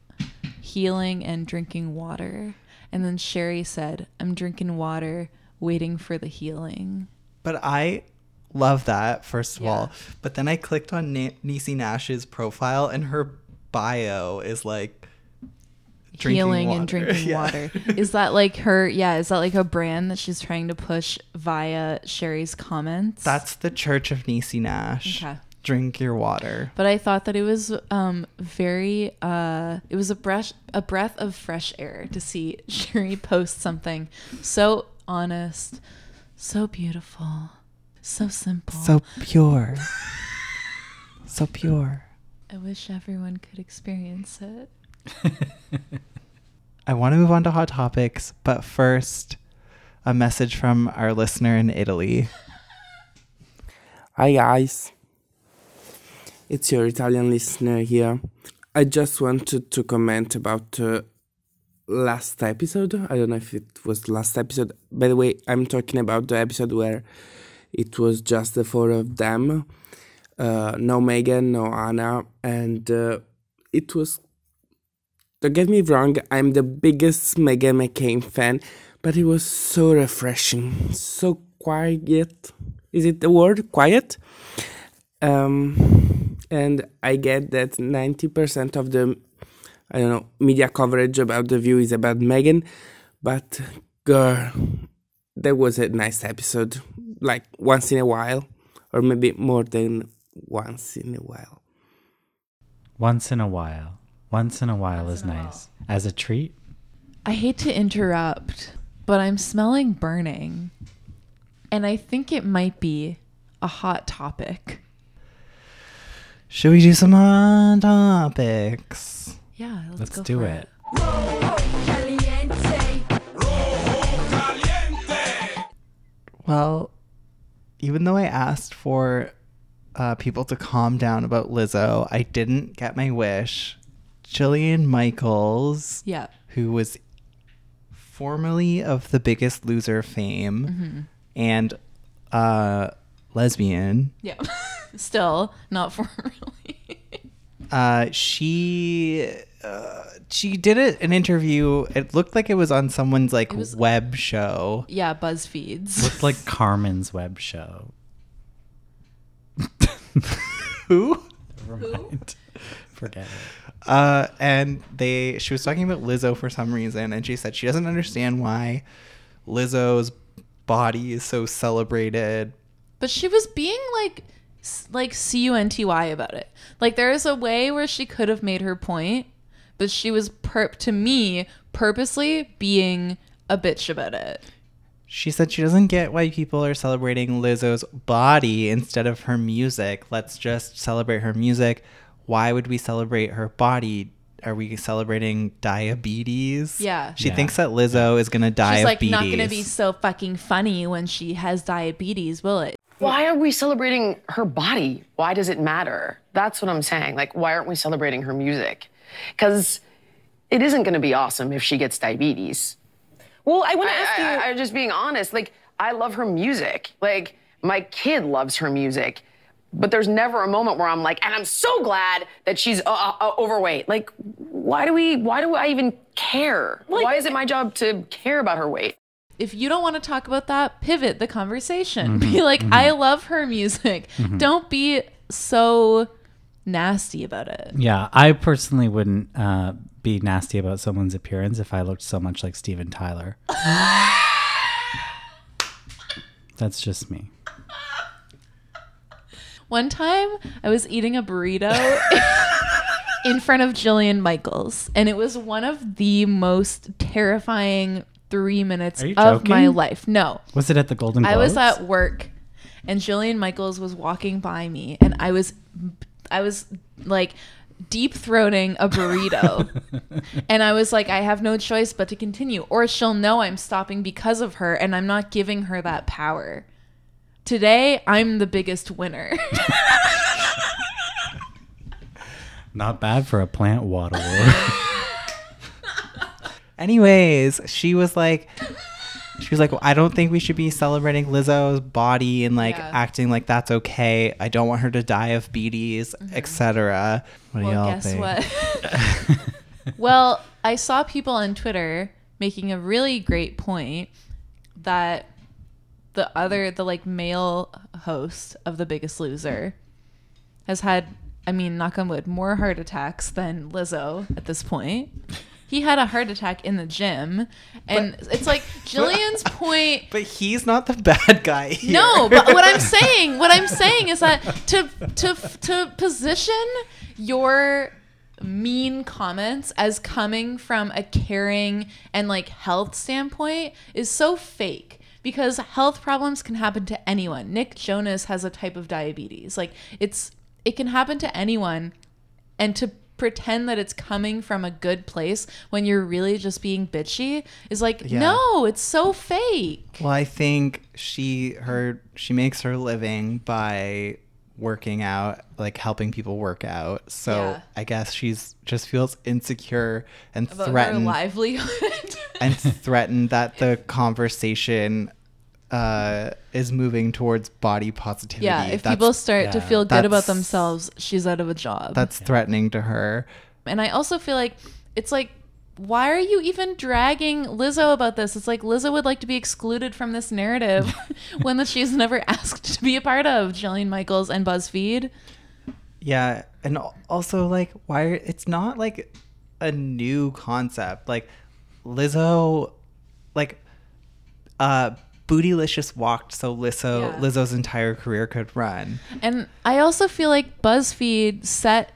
healing and drinking water. And then Sherri said, I'm drinking water, waiting for the healing. But I love that, first of all. But then I clicked on Niecy Nash's profile and her bio is like, healing and drinking water. Is that like her? Yeah. Is that like a brand that she's trying to push via Sherri's comments? That's the Church of Niecy Nash. Okay. Drink your water. But I thought that it was very. It was a breath of fresh air to see Sherri post something so honest, so beautiful, so simple, so pure, so pure. I wish everyone could experience it. I want to move on to hot topics, but first, a message from our listener in Italy. Hi guys, it's your Italian listener here. I just wanted to comment about last episode. I don't know if it was last episode. By the way, I'm talking about the episode where it was just the four of them. No Meghan, no Anna, and it was... Don't get me wrong, I'm the biggest Meghan McCain fan, but it was so refreshing, so quiet. Is it the word? Quiet? And I get that 90% of the, media coverage about The View is about Meghan, but girl, that was a nice episode, like once in a while, or maybe more than once in a while. Once in a while. Once in a while is nice. As a treat? I hate to interrupt, but I'm smelling burning. And I think it might be a hot topic. Should we do some hot topics? Yeah, let's do it. Well, even though I asked for people to calm down about Lizzo, I didn't get my wish. Jillian Michaels, who was formerly of The Biggest Loser fame and lesbian. Yeah, still not formerly. She did an interview. It looked like it was on someone's web show. Yeah, BuzzFeed's. Looked like Carmen's web show. Who? Never mind. Who? Forget it. And she was talking about Lizzo for some reason, and she said she doesn't understand why Lizzo's body is so celebrated. But she was being like cunty about it. Like, there is a way where she could have made her point, but she was purposely being a bitch about it. She said she doesn't get why people are celebrating Lizzo's body instead of her music. Let's just celebrate her music. Why would we celebrate her body? Are we celebrating diabetes? Yeah. She thinks that Lizzo is going to die of diabetes. She's not going to be so fucking funny when she has diabetes, will it? Why are we celebrating her body? Why does it matter? That's what I'm saying. Like, why aren't we celebrating her music? Because it isn't going to be awesome if she gets diabetes. Well, I want to ask you... I'm just being honest. Like, I love her music. Like, my kid loves her music. But there's never a moment where I'm like, and I'm so glad that she's overweight. Like, why do I even care? Like, why is it my job to care about her weight? If you don't want to talk about that, pivot the conversation. Mm-hmm. Be like, mm-hmm. I love her music. Mm-hmm. Don't be so nasty about it. Yeah, I personally wouldn't be nasty about someone's appearance if I looked so much like Steven Tyler. That's just me. One time I was eating a burrito in front of Jillian Michaels, and it was one of the most terrifying 3 minutes of my life. No. Was it at the Golden Globes? I was at work, and Jillian Michaels was walking by me, and I was like deep throating a burrito, and I was like, I have no choice but to continue, or she'll know I'm stopping because of her, and I'm not giving her that power. Today, I'm the biggest winner. Not bad for a plant waterer. Anyways, she was like, well, I don't think we should be celebrating Lizzo's body and acting like that's okay. I don't want her to die of BDs, mm-hmm. etc. What do y'all think? Guess what? Well, I saw people on Twitter making a really great point that the male host of The Biggest Loser has had, I mean, knock on wood, more heart attacks than Lizzo at this point. He had a heart attack in the gym, and it's like Jillian's point. But he's not the bad guy here. No, but what I'm saying is that to position your mean comments as coming from a caring and health standpoint is so fake. Because health problems can happen to anyone. Nick Jonas has a type of diabetes. It can happen to anyone, and to pretend that it's coming from a good place when you're really just being bitchy is no, it's so fake. Well, I think she makes her living by working out, helping people work out. So I guess she's just feels insecure and about threatened her livelihood. And threatened that the conversation is moving towards body positivity. Yeah, if people start to feel good about themselves, she's out of a job. That's threatening to her. And I also feel why are you even dragging Lizzo about this? It's Lizzo would like to be excluded from this narrative when she's never asked to be a part of Jillian Michaels and BuzzFeed. Yeah, and also it's not a new concept. Lizzo, Bootylicious walked so Lizzo's entire career could run. And I also feel like BuzzFeed set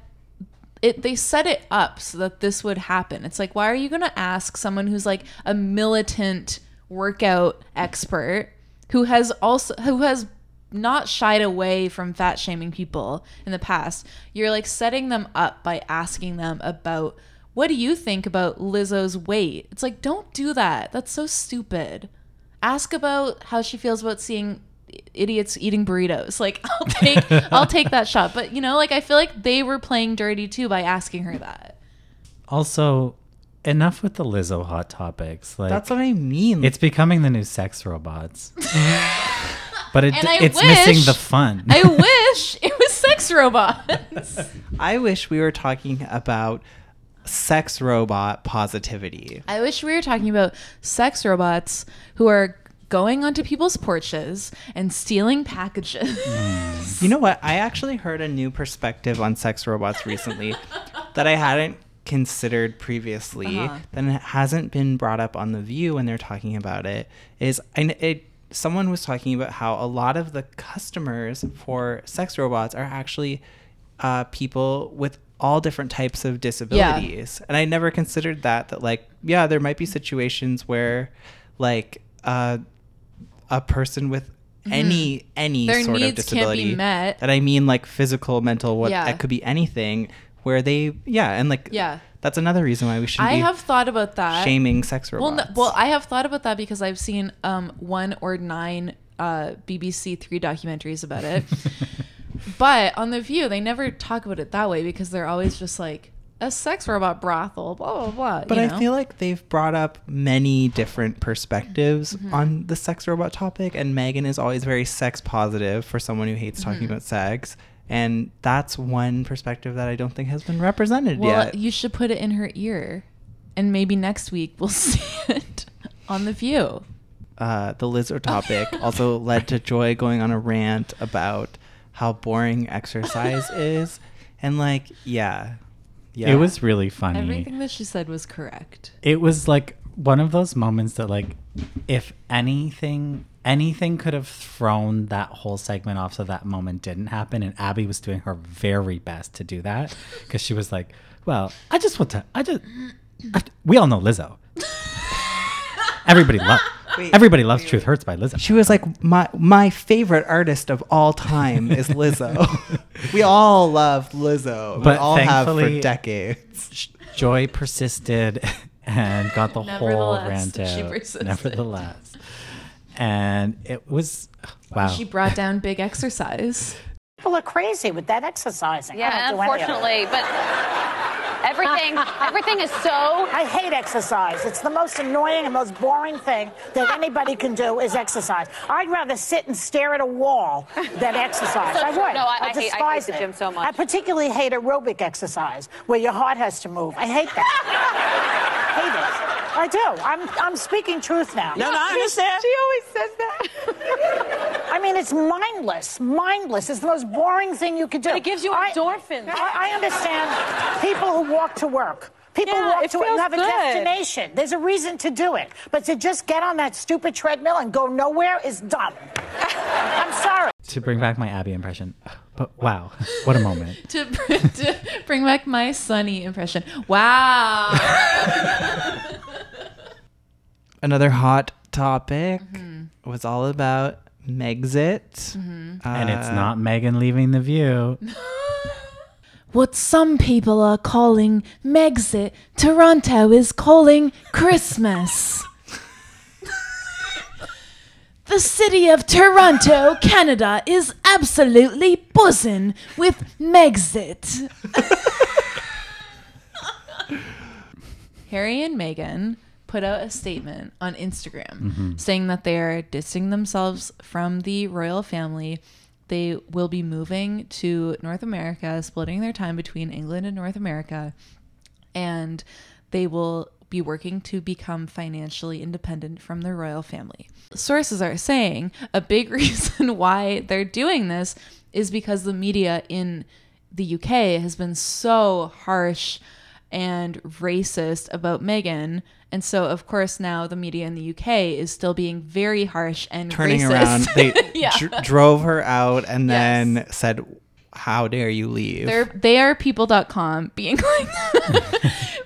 it up so that this would happen. It's why are you going to ask someone who's a militant workout expert who has not shied away from fat shaming people in the past? You're setting them up by asking them about, what do you think about Lizzo's weight? It's don't do that. That's so stupid. Ask about how she feels about seeing idiots eating burritos. I'll take that shot. But I feel they were playing dirty too by asking her that. Also, enough with the Lizzo hot topics. That's what I mean. It's becoming the new sex robots. But it's missing the fun. I wish it was sex robots. I wish we were talking about sex robot positivity. I wish we were talking about sex robots who are going onto people's porches and stealing packages. Mm. You know what? I actually heard a new perspective on sex robots recently that I hadn't considered previously, then it hasn't been brought up on The View when they're talking about it. Someone was talking about how a lot of the customers for sex robots are actually people with all different types of disabilities. Yeah. And I never considered that like, yeah, there might be situations where like a person with any their sort of disability can't be met. And I mean like physical, mental, that could be anything. Where they, that's another reason why we shouldn't shaming sex robots. Well, I have thought about that because I've seen 1 or 9 BBC 3 documentaries about it. But on The View, they never talk about it that way because they're always just like, a sex robot brothel, blah, blah, blah. But I feel like they've brought up many different perspectives on the sex robot topic, and Meghan is always very sex positive for someone who hates talking about sex. And that's one perspective that I don't think has been represented yet. Well, you should put it in her ear. And maybe next week we'll see it on The View. The Lizzo topic also led to Joy going on a rant about how boring exercise is. And like, yeah. It was really funny. Everything that she said was correct. It was like one of those moments that like, if anything could have thrown that whole segment off so that moment didn't happen, and Abby was doing her very best to do that because she was like, well, we all know Lizzo. Everybody loves Truth Hurts by Lizzo. She was like, my favorite artist of all time is Lizzo. We all love Lizzo. But we all have for decades. Joy persisted and got the whole rant out. She persisted. Nevertheless. And it was, wow. She brought down big exercise. People are crazy with that exercising. Yeah, unfortunately, but everything is so... I hate exercise. It's the most annoying and most boring thing that anybody can do is exercise. I'd rather sit and stare at a wall than exercise. So I would. No, I despise the gym so much. I particularly hate aerobic exercise where your heart has to move. I hate that. Hate it. I do. I'm speaking truth now. No, I understand. She always says that. I mean, it's mindless. Mindless is the most boring thing you could do. But it gives you endorphins. I understand people who walk to work. People walk to it. You have a destination. There's a reason to do it. But to just get on that stupid treadmill and go nowhere is dumb. I'm sorry. To bring back my Abby impression. But wow, what a moment. to bring back my Sunny impression. Wow. Another hot topic was all about Megxit. And it's not Meghan leaving The View. What some people are calling Megxit, Toronto is calling Christmas. The city of Toronto, Canada is absolutely buzzing with Megxit. Harry and Meghan put out a statement on Instagram saying that they are distancing themselves from the royal family. They will be moving to North America, splitting their time between England and North America, and they will be working to become financially independent from the royal family. Sources are saying a big reason why they're doing this is because the media in the UK has been so harsh and racist about Meghan. And so, of course, now the media in the UK is still being very harsh and turning racist. Around. They drove her out and then said, how dare you leave? They are people.com being like,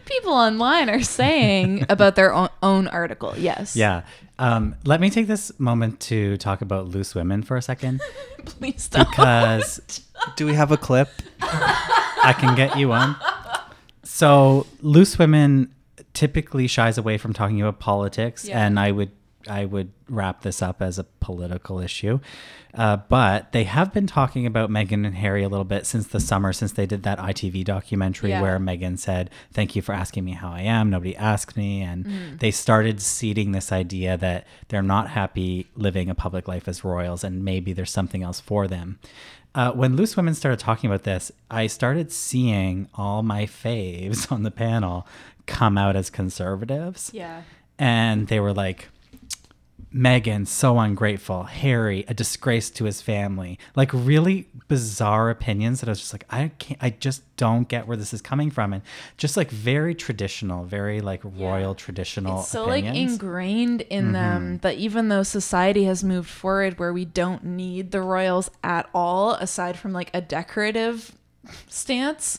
people online are saying about their own article. Yes. Yeah. Let me take this moment to talk about loose women for a second. Please don't. Because do we have a clip? I can get you one. So loose women typically shies away from talking about politics, and I would I would wrap this up as a political issue. But they have been talking about Meghan and Harry a little bit since the summer, since they did that ITV documentary where Meghan said, "Thank you for asking me how I am. Nobody asked me." And they started seeding this idea that they're not happy living a public life as royals and maybe there's something else for them. When Loose Women started talking about this, I started seeing all my faves on the panel come out as conservatives. Yeah. And they were like, Meghan, so ungrateful. Harry, a disgrace to his family. Like really bizarre opinions that I was just like, I just don't get where this is coming from. And just like very traditional, very like royal traditional it's so opinions. Like ingrained in them that even though society has moved forward where we don't need the royals at all, aside from like a decorative stance,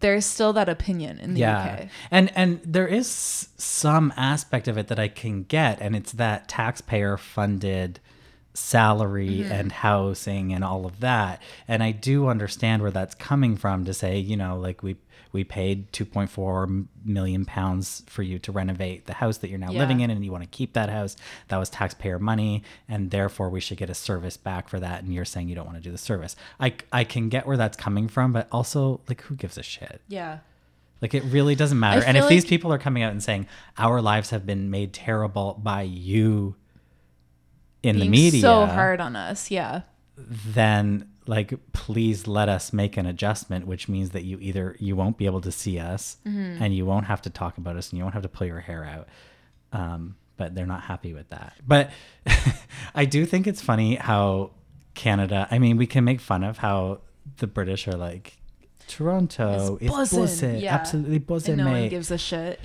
there's still that opinion in the UK. And there is some aspect of it that I can get, and it's that taxpayer-funded salary and housing and all of that. And I do understand where that's coming from to say, you know, like we paid £2.4 million for you to renovate the house that you're now living in, and you want to keep that house. That was taxpayer money, and therefore we should get a service back for that. And you're saying you don't want to do the service. I can get where that's coming from, but also like who gives a shit? Yeah. Like it really doesn't matter. And if these people are coming out and saying our lives have been made terrible by you in the media, so hard on us, then like please let us make an adjustment, which means that you either you won't be able to see us and you won't have to talk about us and you won't have to pull your hair out, but they're not happy with that. But I do think it's funny how Canada, I mean, we can make fun of how the British are like, Toronto is buzzing, absolutely buzzing, and no one gives a shit.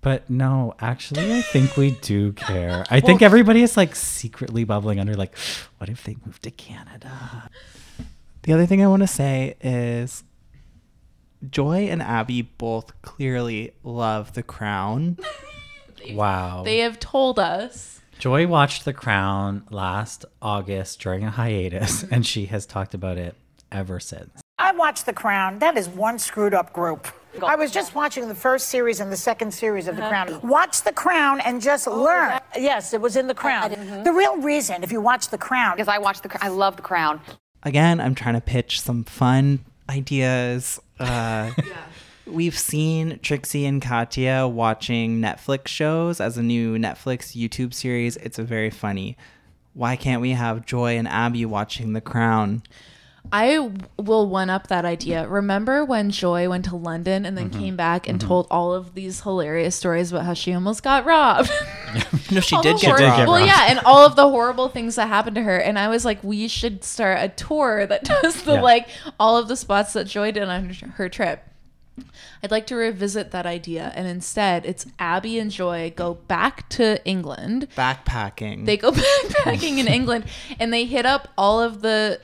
But no, actually, I think we do care. I think everybody is like secretly bubbling under like, what if they moved to Canada? The other thing I want to say is Joy and Abby both clearly love The Crown. Wow. They have told us. Joy watched The Crown last August during a hiatus, and she has talked about it ever since. I watched The Crown. That is one screwed up group. I was just watching the first series and the second series of The Crown. Watch The Crown and just learn. Yes, it was in The Crown. The real reason, if you watch The Crown. Because I watched The Crown. I love The Crown. Again, I'm trying to pitch some fun ideas. We've seen Trixie and Katya watching Netflix shows as a new Netflix YouTube series. It's very funny. Why can't we have Joy and Abby watching The Crown? I will one-up that idea. Remember when Joy went to London and then came back and told all of these hilarious stories about how she almost got robbed? No, she did get robbed. Well, yeah, and all of the horrible things that happened to her. And I was like, we should start a tour that does the like all of the spots that Joy did on her trip. I'd like to revisit that idea, and instead it's Abby and Joy go back to England. Backpacking. They go backpacking in England, and they hit up all of the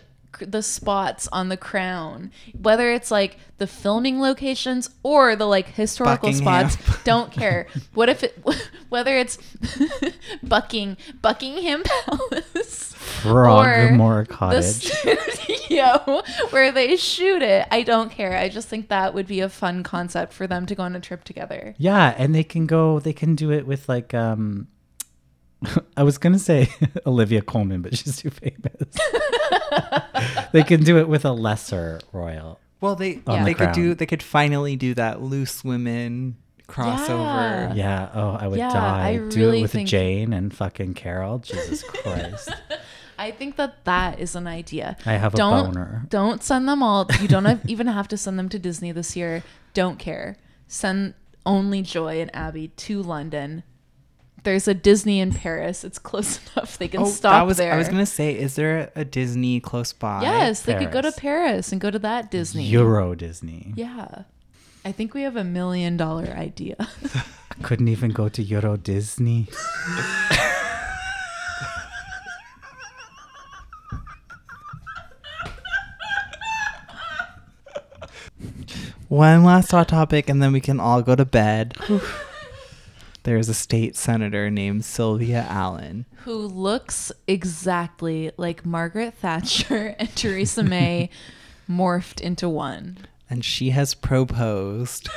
spots on The Crown, whether it's like the filming locations or the like historical Buckingham spots, don't care. What if it, whether it's Buckingham Palace, Frogmore Cottage, the studio where they shoot it, I don't care. I just think that would be a fun concept for them to go on a trip together. Yeah, and they can do it with like I was going to say Olivia Colman, but she's too famous. They can do it with a lesser royal. Well, they could finally do that Loose Women crossover. Yeah. Oh, I would die. Do it with Jane and fucking Carol. Jesus Christ. I think that is an idea. I have a boner. Don't send them all. You don't even have to send them to Disney this year. Don't care. Send only Joy and Abby to London. There's a Disney in Paris. It's close enough. They can stop there. I was going to say, is there a Disney close by? Yes, they could go to Paris and go to that Disney. Euro Disney. Yeah. I think we have a $1 million idea. I couldn't even go to Euro Disney. One last hot topic, and then we can all go to bed. There's a state senator named Sylvia Allen who looks exactly like Margaret Thatcher and Theresa May morphed into one. And she has proposed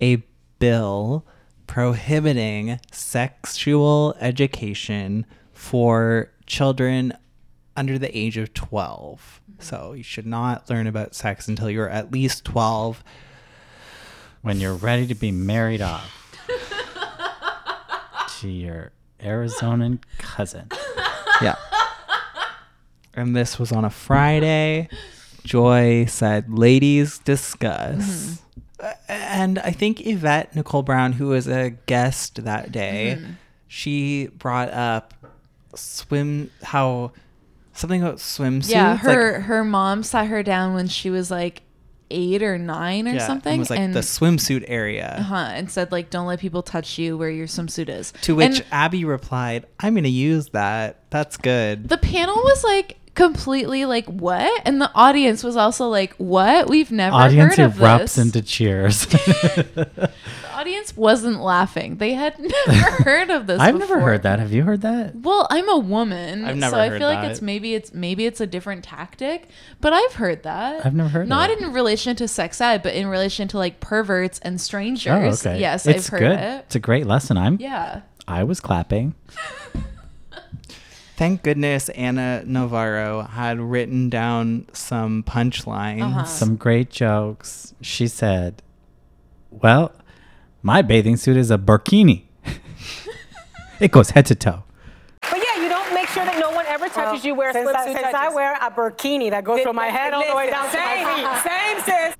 a bill prohibiting sexual education for children under the age of 12. Mm-hmm. So you should not learn about sex until you're at least 12. When you're ready to be married off to your Arizonan cousin. Yeah. And this was on a Friday. Joy said, ladies, discuss. Mm-hmm. And I think Yvette Nicole Brown, who was a guest that day, mm-hmm. she brought up something about swimsuits. Yeah, her mom sat her down when she was like 8 or 9 or something. It was like the swimsuit area. And said, like, don't let people touch you where your swimsuit is. To which Abby replied, I'm going to use that. That's good. The panel was like completely like, what? And the audience was also like, what? We've never heard of this. Audience erupts into cheers. The audience wasn't laughing. They had never heard of this. I've never heard that. Have you heard that? Well, I'm a woman. I've never heard that. So I feel like it's maybe a different tactic, but I've heard that. I've never heard that. Not in relation to sex ed, but in relation to like perverts and strangers. Oh, okay. Yes, I've heard it. It's a great lesson. I was clapping. Thank goodness Ana Navarro had written down some punchlines. Uh-huh. Some great jokes. She said, well, my bathing suit is a burkini. It goes head to toe. But yeah, you don't make sure that no one ever touches you where a swimsuit touches. Since I wear a burkini that goes from my head all the way down to my feet. Same,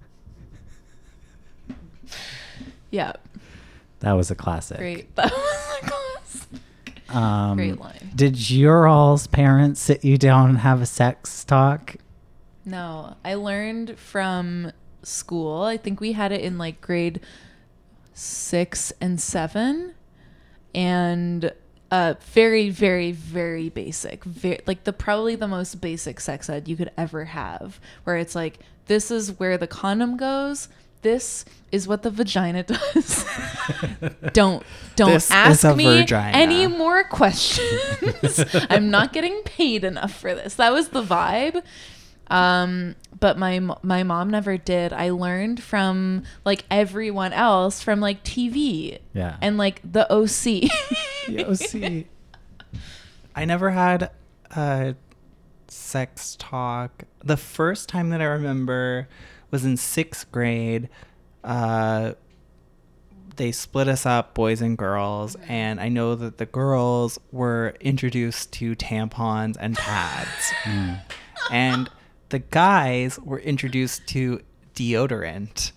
sis. Yeah. That was a classic. Great. That was a classic. Great line. Did your all's parents sit you down and have a sex talk? No, I learned from school. I think we had it in like grade 6 and 7, and very, very, very basic, probably the most basic sex ed you could ever have, where it's like, this is where the condom goes. This is what the vagina does. Don't ask me any more questions. I'm not getting paid enough for this. That was the vibe. But my mom never did. I learned from like everyone else from like TV. Yeah. And like the OC. The OC. I never had a sex talk. The first time that I remember was in 6th grade. They split us up, boys and girls, and I know that the girls were introduced to tampons and pads. And the guys were introduced to deodorant.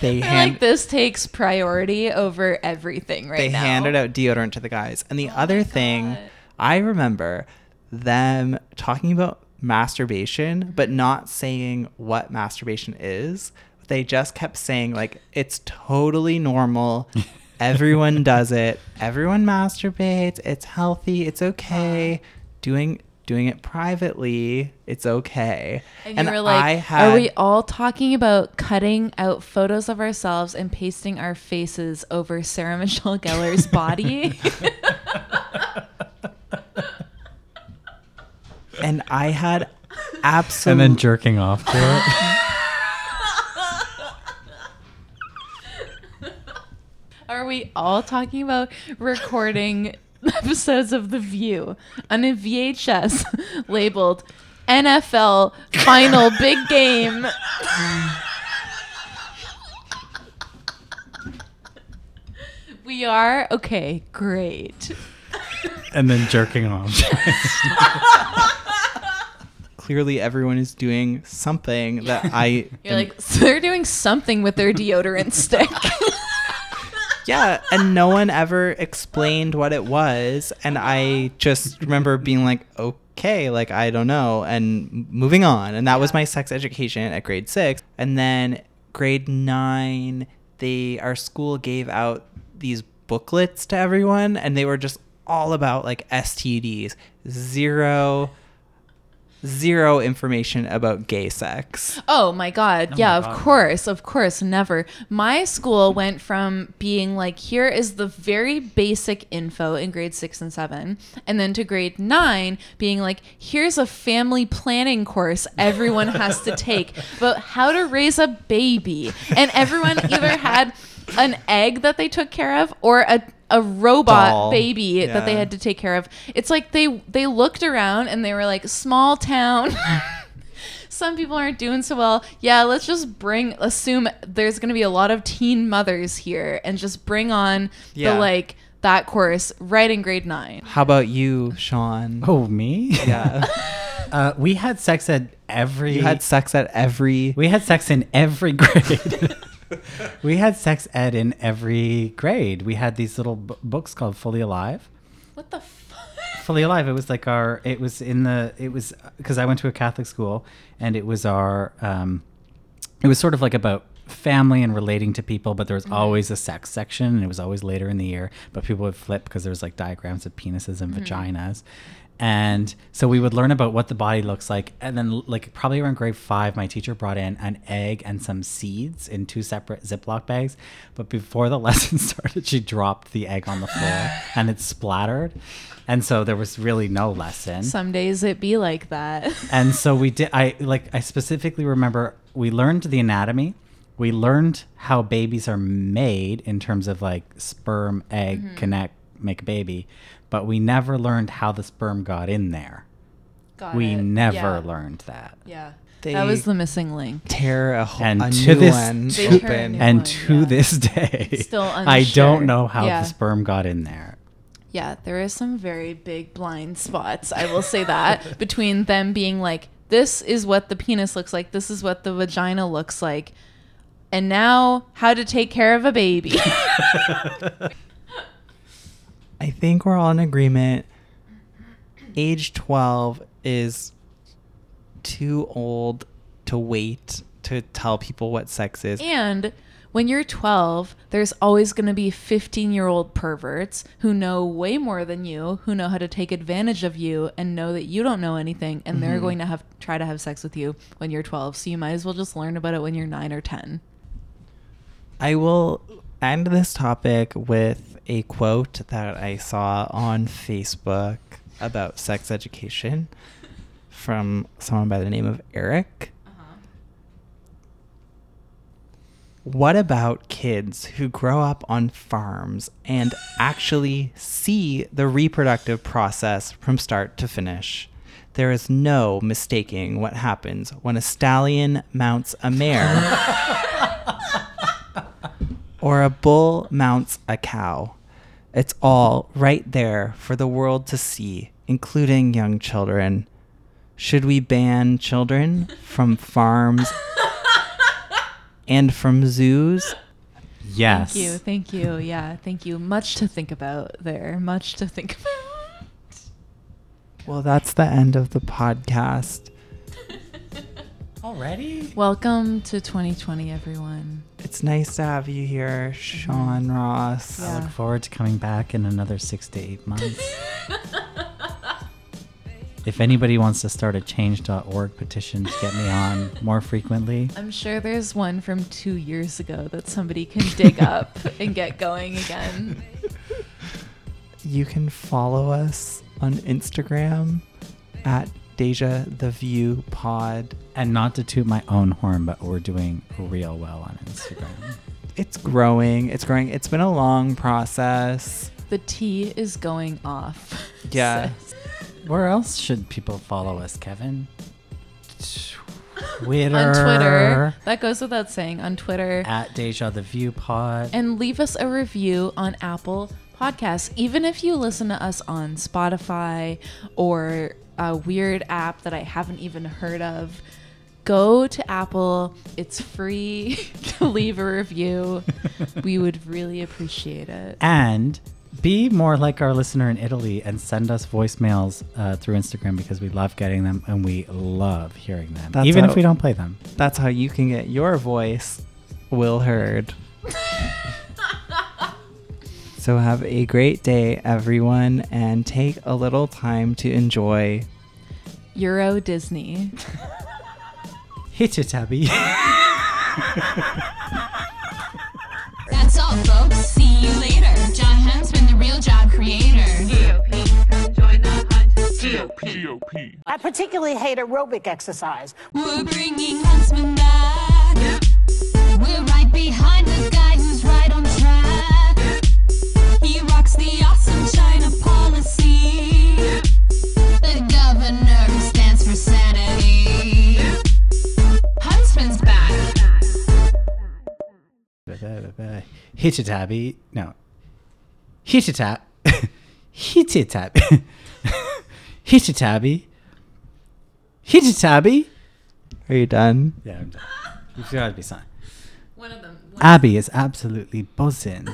This takes priority over everything now. They handed out deodorant to the guys. And the other thing, I remember them talking about masturbation, but not saying what masturbation is. They just kept saying, like, it's totally normal. Everyone does it. Everyone masturbates. It's healthy. It's okay. Doing it privately, it's okay. And you were like, are we all talking about cutting out photos of ourselves and pasting our faces over Sarah Michelle Gellar's body? And I had absolutely... And then jerking off to it. Are we all talking about recording episodes of The View on a VHS labeled NFL Final Big Game? We are? Okay, great. And then jerking off. Clearly everyone is doing something that so they're doing something with their deodorant stick. Yeah, and no one ever explained what it was, and I just remember being like, okay, like, I don't know, and moving on. And that was my sex education at grade 6. And then grade 9, our school gave out these booklets to everyone, and they were just all about like STDs. Zero information about gay sex. Oh my God. Of course. Never. My school went from being like, here is the very basic info in grade 6 and 7. And then to grade 9 being like, here's a family planning course everyone has to take about how to raise a baby. And everyone either had an egg that they took care of, or a robot doll baby that they had to take care of. It's like they looked around and they were like, small town. Some people aren't doing so well. Yeah, let's just assume there's going to be a lot of teen mothers here, and just bring on the like that course right in grade 9. How about you, Sean? Oh, me? Yeah. We had sex at every... You had sex at every... We had sex in every grade. We had sex ed in every grade. We had these little books called Fully Alive. What the fuck? Fully Alive. It was like our... It was in the... It was... Because I went to a Catholic school, and it was our... it was sort of like about family and relating to people, but there was always a sex section, and it was always later in the year, but people would flip because there was like diagrams of penises and vaginas. And so we would learn about what the body looks like. And then like probably around grade 5, my teacher brought in an egg and some seeds in 2 separate Ziploc bags. But before the lesson started, she dropped the egg on the floor and it splattered. And so there was really no lesson. Some days it be like that. And so we did, I specifically remember we learned the anatomy. We learned how babies are made in terms of like sperm, egg, connect, make a baby. But we never learned how the sperm got in there. We never learned that. Yeah. That was the missing link. Tear a whole open. And to this day, still unsure. I don't know how the sperm got in there. Yeah, there is some very big blind spots, I will say that, between them being like, this is what the penis looks like, this is what the vagina looks like, and now how to take care of a baby. I think we're all in agreement. Age 12 is too old to wait to tell people what sex is. And when you're 12, there's always going to be 15-year-old perverts who know way more than you, who know how to take advantage of you and know that you don't know anything, and they're going to try to have sex with you when you're 12. So you might as well just learn about it when you're 9 or 10. I will end this topic with a quote that I saw on Facebook about sex education from someone by the name of Eric. What about kids who grow up on farms and actually see the reproductive process from start to finish? There is no mistaking what happens when a stallion mounts a mare or a bull mounts a cow. It's all right there for the world to see, including young children. Should we ban children from farms and from zoos? Yes. Thank you. Yeah, thank you. Much to think about there. Much to think about. Well, that's the end of the podcast. Already? Welcome to 2020, everyone. It's nice to have you here, Sean Ross. Yeah. I look forward to coming back in another 6 to 8 months. If anybody wants to start a change.org petition to get me on more frequently. I'm sure there's one from 2 years ago that somebody can dig up and get going again. You can follow us on Instagram at Déjà The View Pod. And not to toot my own horn, but we're doing real well on Instagram. It's growing. It's been a long process. The tea is going off. Yeah. So. Where else should people follow us, Kevin? Twitter. On Twitter. That goes without saying. On Twitter. At Déjà The View Pod. And leave us a review on Apple Podcasts. Even if you listen to us on Spotify or a weird app that I haven't even heard of, go to Apple. It's free to leave a review. We would really appreciate it. And be more like our listener in Italy and send us voicemails through Instagram, because we love getting them and we love hearing them. Even if we don't play them. That's how you can get your voice well heard. So have a great day, everyone, and take a little time to enjoy Euro Disney. Hit it, Abby. That's all, folks. See you later. John Huntsman, the real job creator. GOP. Join the hunt. GOP. I particularly hate aerobic exercise. We're bringing Huntsman back. We're right behind the guy who's right on the Hit it, Abby. No. Hit it, Abby. Hit it, Abby. Hit it, Abby. Hit it, Abby. Are you done? Yeah, I'm done. You should always be signed. One of them. Abby is absolutely buzzing.